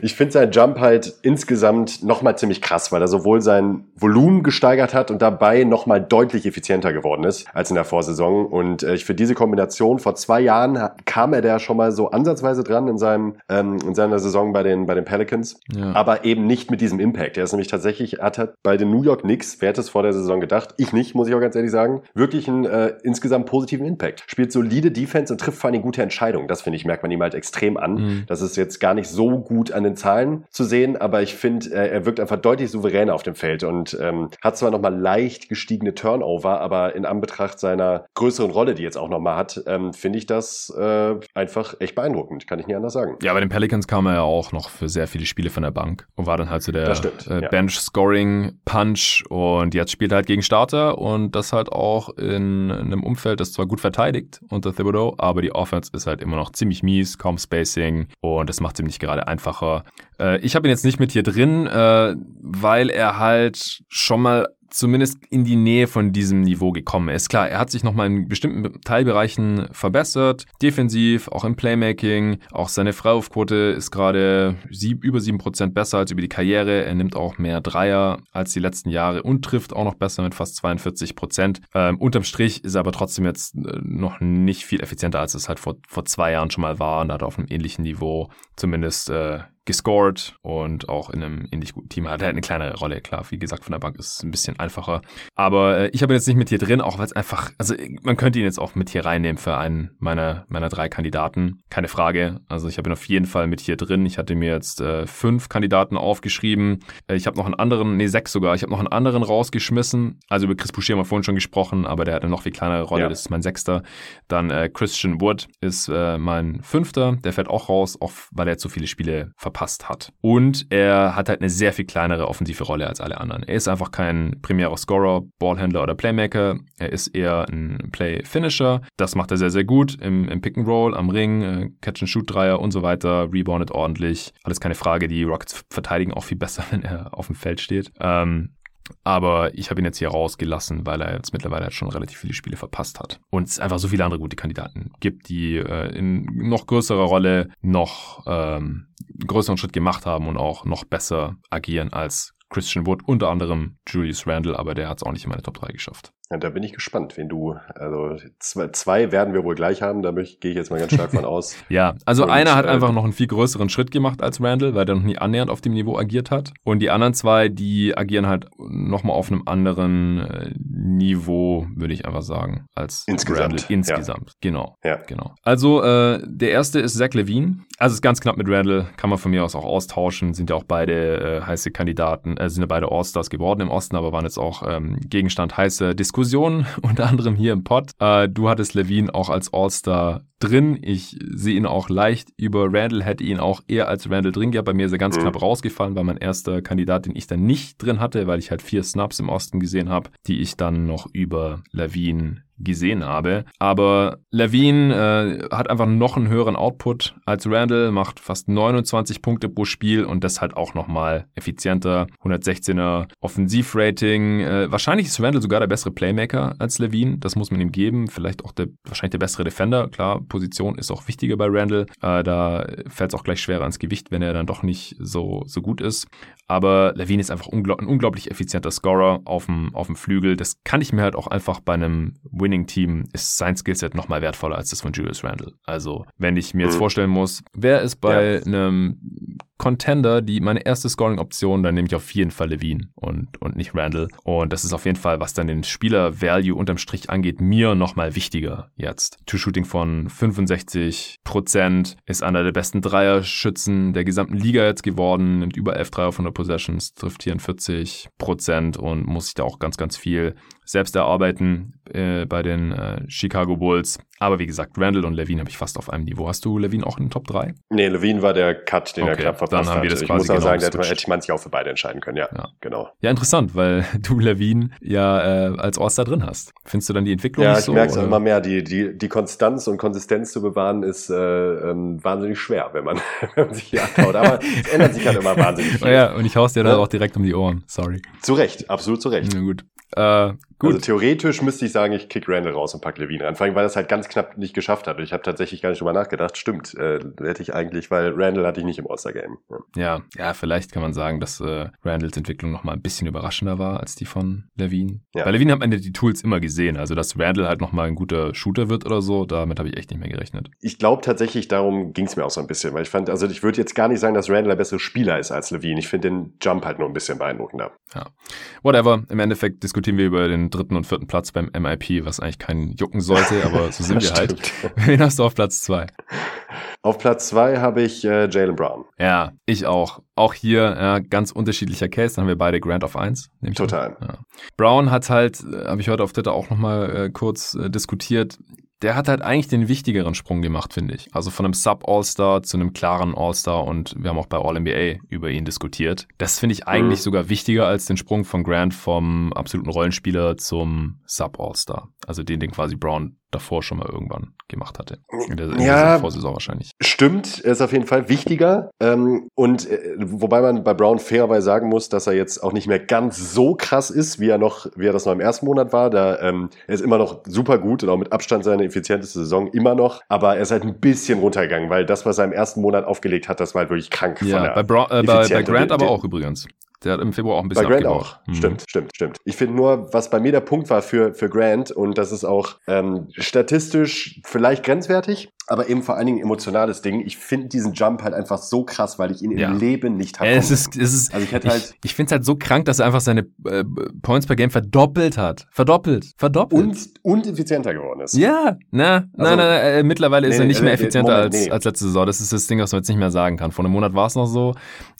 Ich finde seinen Jump halt insgesamt nochmal ziemlich krass, weil er sowohl sein Volumen gesteigert hat und dabei nochmal deutlich effizienter geworden ist als in der Vorsaison. Und ich finde diese Kombination, vor 2 Jahren kam er da schon mal so ansatzweise dran in seiner Saison bei den Pelicans, ja. Aber eben nicht mit diesem Impact. Er ist nämlich tatsächlich, hat bei den New York Knicks, wer hätte es vor der Saison gedacht, ich nicht, muss ich auch ganz ehrlich sagen, wirklich einen insgesamt positiven Impact. Spielt solide Defense und trifft vor allem gute Entscheidungen. Das, finde ich, merkt man ihm halt extrem an. Mhm. Das ist jetzt gar nicht so gut an den Zahlen zu sehen, aber ich finde, er wirkt einfach deutlich souveräner auf dem Feld und hat zwar nochmal leicht gestiegene Turnover, aber in Anbetracht seiner größeren Rolle, die jetzt auch nochmal hat, finde ich das einfach echt beeindruckend, kann ich nicht anders sagen. Ja, bei den Pelicans kam er ja auch noch für sehr viele Spiele von der Bank und war dann halt so der Bench-Scoring-Punch, und jetzt spielt er halt gegen Starter, und das halt auch in einem Umfeld, das zwar gut verteidigt unter Thibodeau, aber die Offense ist halt immer noch ziemlich mies, kaum Spacing. Und das macht es ihm nicht gerade einfacher. Ich habe ihn jetzt nicht mit hier drin, weil er halt schon mal zumindest in die Nähe von diesem Niveau gekommen ist. Klar, er hat sich nochmal in bestimmten Teilbereichen verbessert, defensiv, auch im Playmaking, auch seine Freiwurfquote ist gerade über 7% besser als über die Karriere, er nimmt auch mehr Dreier als die letzten Jahre und trifft auch noch besser mit fast 42%. Unterm Strich ist er aber trotzdem jetzt noch nicht viel effizienter, als es halt vor 2 Jahren schon mal war, und hat auf einem ähnlichen Niveau zumindest gescored und auch in einem ähnlich guten Team. Hat er eine kleine Rolle, klar. Wie gesagt, von der Bank ist es ein bisschen einfacher. Aber ich habe ihn jetzt nicht mit hier drin, auch weil es einfach, also man könnte ihn jetzt auch mit hier reinnehmen für einen meiner drei Kandidaten. Keine Frage. Also ich habe ihn auf jeden Fall mit hier drin. Ich hatte mir jetzt 5 Kandidaten aufgeschrieben. Ich habe noch einen anderen, 6 sogar. Ich habe noch einen anderen rausgeschmissen. Also über Chris Boucher haben wir vorhin schon gesprochen, aber der hat eine noch viel kleinere Rolle. Ja. Das ist mein 6. Dann Christian Wood ist mein 5. Der fällt auch raus, auch weil er zu viele Spiele verpasst hat. Und er hat halt eine sehr viel kleinere offensive Rolle als alle anderen. Er ist einfach kein primärer Scorer, Ballhändler oder Playmaker. Er ist eher ein Play-Finisher. Das macht er sehr, sehr gut im Pick-and-Roll, am Ring, Catch-and-Shoot-Dreier und so weiter, reboundet ordentlich. Alles keine Frage, die Rockets verteidigen auch viel besser, wenn er auf dem Feld steht. Aber ich habe ihn jetzt hier rausgelassen, weil er jetzt mittlerweile schon relativ viele Spiele verpasst hat. Und es einfach so viele andere gute Kandidaten gibt, die in noch größerer Rolle noch größeren Schritt gemacht haben und auch noch besser agieren als Christian Wood, unter anderem Julius Randle, aber der hat es auch nicht in meine Top 3 geschafft. Ja, da bin ich gespannt, zwei werden wir wohl gleich haben, da gehe ich jetzt mal ganz stark von aus. Ja, also und einer hat einfach noch einen viel größeren Schritt gemacht als Randle, weil der noch nie annähernd auf dem Niveau agiert hat. Und die anderen zwei, die agieren halt nochmal auf einem anderen Niveau, würde ich einfach sagen, als insgesamt. Randle. Insgesamt, ja. Genau. Also der erste ist Zach LaVine. Also ist ganz knapp mit Randle, kann man von mir aus auch austauschen, sind ja auch beide heiße Kandidaten, sind ja beide All-Stars geworden im Osten, aber waren jetzt auch Gegenstand heißer Diskussionen, unter anderem hier im Pod. Du hattest LaVine auch als All-Star drin. Ich sehe ihn auch leicht über Randle, hätte ihn auch eher als Randle drin gehabt. Bei mir ist er ganz knapp rausgefallen, weil mein erster Kandidat, den ich dann nicht drin hatte, weil ich halt 4 Snaps im Osten gesehen habe, die ich dann noch über LaVine gesehen habe. Aber LaVine hat einfach noch einen höheren Output als Randle, macht fast 29 Punkte pro Spiel und das halt auch nochmal effizienter. 116er Offensivrating. Wahrscheinlich ist Randle sogar der bessere Playmaker als LaVine. Das muss man ihm geben. Vielleicht auch wahrscheinlich der bessere Defender. Klar, Position ist auch wichtiger bei Randle. Da fällt es auch gleich schwerer ans Gewicht, wenn er dann doch nicht so gut ist. Aber LaVine ist einfach ein unglaublich effizienter Scorer auf dem Flügel. Das kann ich mir halt auch einfach bei einem Winning-Team ist sein Skillset nochmal wertvoller als das von Julius Randle. Also, wenn ich mir jetzt vorstellen muss, wer ist bei einem Contender meine erste Scoring-Option, dann nehme ich auf jeden Fall LaVine und nicht Randle. Und das ist auf jeden Fall, was dann den Spieler-Value unterm Strich angeht, mir nochmal wichtiger jetzt. Two-Shooting von 65%, ist einer der besten Dreierschützen der gesamten Liga jetzt geworden, nimmt über 11 Dreier von der Possessions, trifft 44% und muss sich da auch ganz, ganz viel selbst erarbeiten bei den Chicago Bulls. Aber wie gesagt, Randle und LaVine habe ich fast auf einem Niveau. Hast du LaVine auch in den Top 3? Nee, LaVine war der Cut, den er knapp verpasst hat. Ich muss auch sagen, da hätte man sich auch für beide entscheiden können. Ja, genau. Ja, interessant, weil du LaVine ja als All-Star drin hast. Findest du dann die Entwicklung nicht so? Ja, ich merke es immer mehr. Die Konstanz und Konsistenz zu bewahren ist wahnsinnig schwer, wenn man sich hier antaut. Aber es ändert sich halt immer wahnsinnig viel. Ja, und ich haust dir dann auch direkt um die Ohren. Sorry. Zu Recht, absolut zu Recht. Na gut. Gut. Also theoretisch müsste ich sagen, ich kick Randle raus und pack LaVine rein. Vor allem, weil das halt ganz knapp nicht geschafft hat. Ich habe tatsächlich gar nicht drüber nachgedacht. Stimmt, hätte ich eigentlich, weil Randle hatte ich nicht im All-Star-Game. Ja, vielleicht kann man sagen, dass Randles Entwicklung nochmal ein bisschen überraschender war als die von LaVine. Ja. Bei LaVine hat man ja die Tools immer gesehen. Also, dass Randle halt nochmal ein guter Shooter wird oder so, damit habe ich echt nicht mehr gerechnet. Ich glaube tatsächlich, darum ging es mir auch so ein bisschen. Weil ich fand, also ich würde jetzt gar nicht sagen, dass Randle der bessere Spieler ist als LaVine. Ich finde den Jump halt nur ein bisschen beeindruckender. Ja, whatever. Im Endeffekt diskutieren wir über den 3. und 4. Platz beim MIP, was eigentlich keinen jucken sollte, aber so sind wir halt. Wen hast du auf Platz 2? Auf Platz 2 habe ich Jaylen Brown. Ja, ich auch. Auch hier ganz unterschiedlicher Case. Dann haben wir beide Grant auf 1. Total. Ja. Brown hat halt, habe ich heute auf Twitter auch nochmal kurz diskutiert, der hat halt eigentlich den wichtigeren Sprung gemacht, finde ich. Also von einem Sub-All-Star zu einem klaren All-Star und wir haben auch bei All-NBA über ihn diskutiert. Das finde ich eigentlich sogar wichtiger als den Sprung von Grant vom absoluten Rollenspieler zum Sub-All-Star. Also den quasi Brown davor schon mal irgendwann gemacht hatte. In der Vorsaison wahrscheinlich. Stimmt, er ist auf jeden Fall wichtiger. Und wobei man bei Brown fairerweise sagen muss, dass er jetzt auch nicht mehr ganz so krass ist, wie er das noch im ersten Monat war. Er ist immer noch super gut und auch mit Abstand seine effizienteste Saison immer noch. Aber er ist halt ein bisschen runtergegangen, weil das, was er im ersten Monat aufgelegt hat, das war halt wirklich krank. Ja, bei Grant aber auch übrigens. Der hat im Februar auch ein bisschen abgebaut. Bei Grant auch. Stimmt. Ich finde nur, was bei mir der Punkt war für Grant, und das ist auch statistisch vielleicht grenzwertig, aber eben vor allen Dingen emotionales Ding. Ich finde diesen Jump halt einfach so krass, weil ich ihn im Leben nicht hatte. Ich finde es halt so krank, dass er einfach seine Points per Game verdoppelt hat. Und effizienter geworden ist. Ja, mittlerweile ist er nicht mehr effizienter als letzte Saison. Das ist das Ding, was man jetzt nicht mehr sagen kann. Vor einem Monat war es noch so,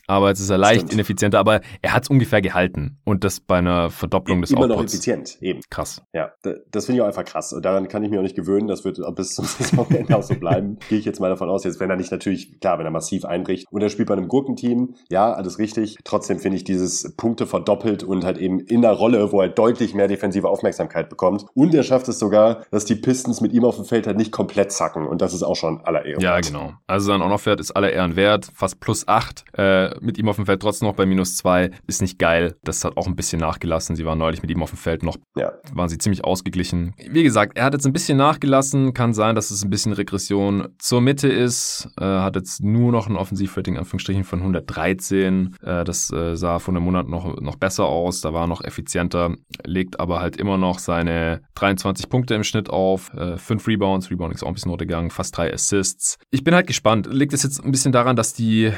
aber jetzt ist er leicht ineffizienter. Aber er hat es ungefähr gehalten. Und das bei einer Verdopplung des Outputs. Immer noch effizient, eben. Krass. Ja, das finde ich auch einfach krass. Und daran kann ich mich auch nicht gewöhnen. Das wird bis zum Saisonende auch so bleiben. Gehe ich jetzt mal davon aus. Jetzt, wenn er nicht natürlich, klar, wenn er massiv einbricht. Und er spielt bei einem Gurkenteam. Ja, alles richtig. Trotzdem finde ich dieses Punkte verdoppelt und halt eben in der Rolle, wo er deutlich mehr defensive Aufmerksamkeit bekommt. Und er schafft es sogar, dass die Pistons mit ihm auf dem Feld halt nicht komplett zacken. Und das ist auch schon aller Ehren. Ja, genau. Also sein On-Off-Wert ist aller Ehren wert. Fast +8. Mit ihm auf dem Feld trotzdem noch bei -2. Ist nicht geil. Das hat auch ein bisschen nachgelassen. Sie waren neulich mit ihm auf dem Feld noch. Ja. Waren sie ziemlich ausgeglichen. Wie gesagt, er hat jetzt ein bisschen nachgelassen. Kann sein, dass es ein bisschen Regression zur Mitte ist. Hat jetzt nur noch ein Offensivrating in Anführungsstrichen von 113. Das sah vor einem Monat noch besser aus. Da war er noch effizienter. Legt aber halt immer noch seine 23 Punkte im Schnitt auf. 5 Rebounds. Rebounding ist auch ein bisschen runtergegangen. Fast 3 Assists. Ich bin halt gespannt. Liegt es jetzt ein bisschen daran, dass die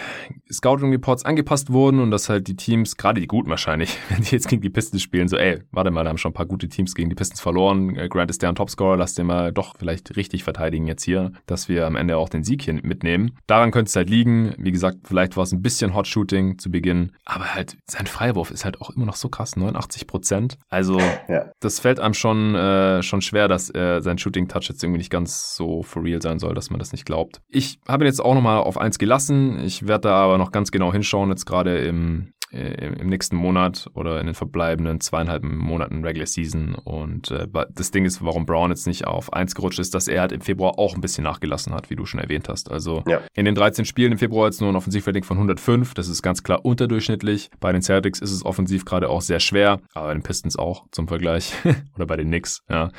Scouting-Reports angepasst wurden und dass halt die Teams, gerade die guten wahrscheinlich, wenn die jetzt gegen die Pistons spielen, so warte mal, da haben schon ein paar gute Teams gegen die Pistons verloren. Grant ist deren Topscorer, lass den mal doch vielleicht richtig verteidigen jetzt hier, dass wir am Ende auch den Sieg hier mitnehmen. Daran könnte es halt liegen. Wie gesagt, vielleicht war es ein bisschen Hot-Shooting zu Beginn, aber halt sein Freiwurf ist halt auch immer noch so krass, 89%. Also das fällt einem schon schwer, dass sein Shooting-Touch jetzt irgendwie nicht ganz so for real sein soll, dass man das nicht glaubt. Ich habe ihn jetzt auch nochmal auf 1 gelassen. Ich werde da aber noch ganz genau hinschauen, jetzt gerade im nächsten Monat oder in den verbleibenden 2,5 Monaten Regular Season. Und das Ding ist, warum Brown jetzt nicht auf 1 gerutscht ist, dass er halt im Februar auch ein bisschen nachgelassen hat, wie du schon erwähnt hast. Also in den 13 Spielen im Februar jetzt nur ein Offensivrating von 105. Das ist ganz klar unterdurchschnittlich. Bei den Celtics ist es offensiv gerade auch sehr schwer, aber bei den Pistons auch zum Vergleich oder bei den Knicks. Ja.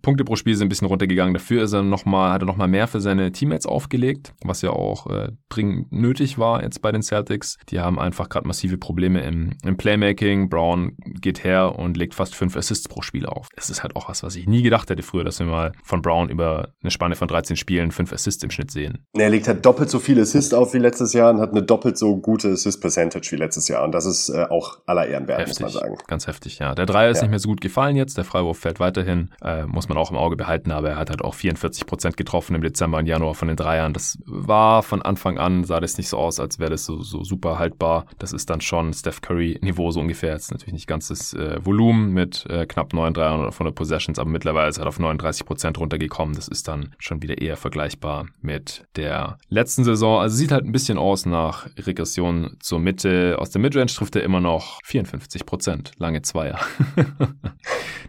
Punkte pro Spiel sind ein bisschen runtergegangen. Dafür ist er hat er nochmal mehr für seine Teammates aufgelegt, was ja auch dringend nötig war jetzt bei den Celtics. Die haben einfach gerade massive Probleme im Playmaking. Brown geht her und legt fast 5 Assists pro Spiel auf. Das ist halt auch was ich nie gedacht hätte früher, dass wir mal von Brown über eine Spanne von 13 Spielen 5 Assists im Schnitt sehen. Er legt halt doppelt so viele Assists auf wie letztes Jahr und hat eine doppelt so gute Assist-Percentage wie letztes Jahr. Und das ist auch aller Ehren wert, heftig, muss man sagen. Ganz heftig, ja. Der Dreier ist nicht mehr so gut gefallen jetzt. Der Freiwurf fällt weiterhin. Muss man auch im Auge behalten, aber er hat halt auch 44% getroffen im Dezember und Januar von den Dreiern. Das war von Anfang an, sah das nicht so aus, als wäre das so super haltbar. Das ist dann schon Steph Curry-Niveau so ungefähr. Jetzt natürlich nicht ganz das Volumen mit knapp 9,3 von der Possessions, aber mittlerweile ist er auf 39% runtergekommen. Das ist dann schon wieder eher vergleichbar mit der letzten Saison. Also sieht halt ein bisschen aus nach Regression zur Mitte. Aus der Midrange trifft er immer noch 54%. Lange Zweier.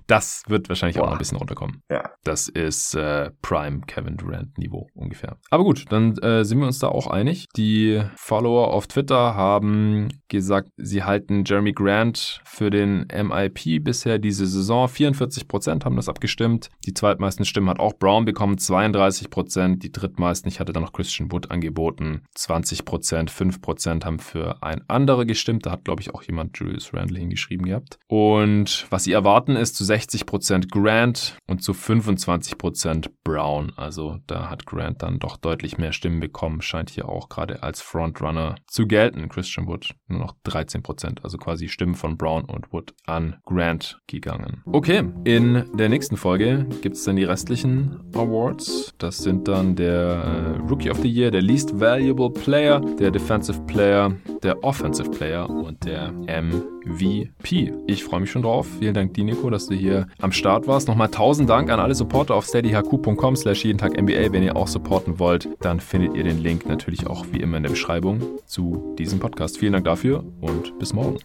Das wird wahrscheinlich auch noch ein bisschen runterkommen. Ja. Das ist Prime Kevin Durant-Niveau ungefähr. Aber gut, dann sind wir uns da auch einig. Die Follower auf Twitter haben gesagt, sie halten Jerami Grant für den MIP bisher diese Saison. 44% haben das abgestimmt. Die zweitmeisten Stimmen hat auch Brown bekommen, 32%. Die drittmeisten, ich hatte da noch Christian Wood angeboten, 20%. 5% haben für ein anderer gestimmt. Da hat, glaube ich, auch jemand Julius Randle hingeschrieben gehabt. Und was sie erwarten, ist zu 60% Grant und zu 25% Brown. Also da hat Grant dann doch deutlich mehr Stimmen bekommen. Scheint hier auch gerade als Frontrunner zu gelten. Christian Wood nur noch 13%. Also quasi Stimmen von Brown und Wood an Grant gegangen. Okay, in der nächsten Folge gibt es dann die restlichen Awards. Das sind dann der Rookie of the Year, der Least Valuable Player, der Defensive Player, der Offensive Player und der MVP. Ich freue mich schon drauf. Vielen Dank dir, Nico, dass du hier am Start warst. Nochmal 1000 Dank an alle Supporter auf steadyhq.com/jeden Tag NBA. Wenn ihr auch supporten wollt, dann findet ihr den Link natürlich auch wie immer in der Beschreibung zu diesem Podcast. Vielen Dank dafür und bis morgen.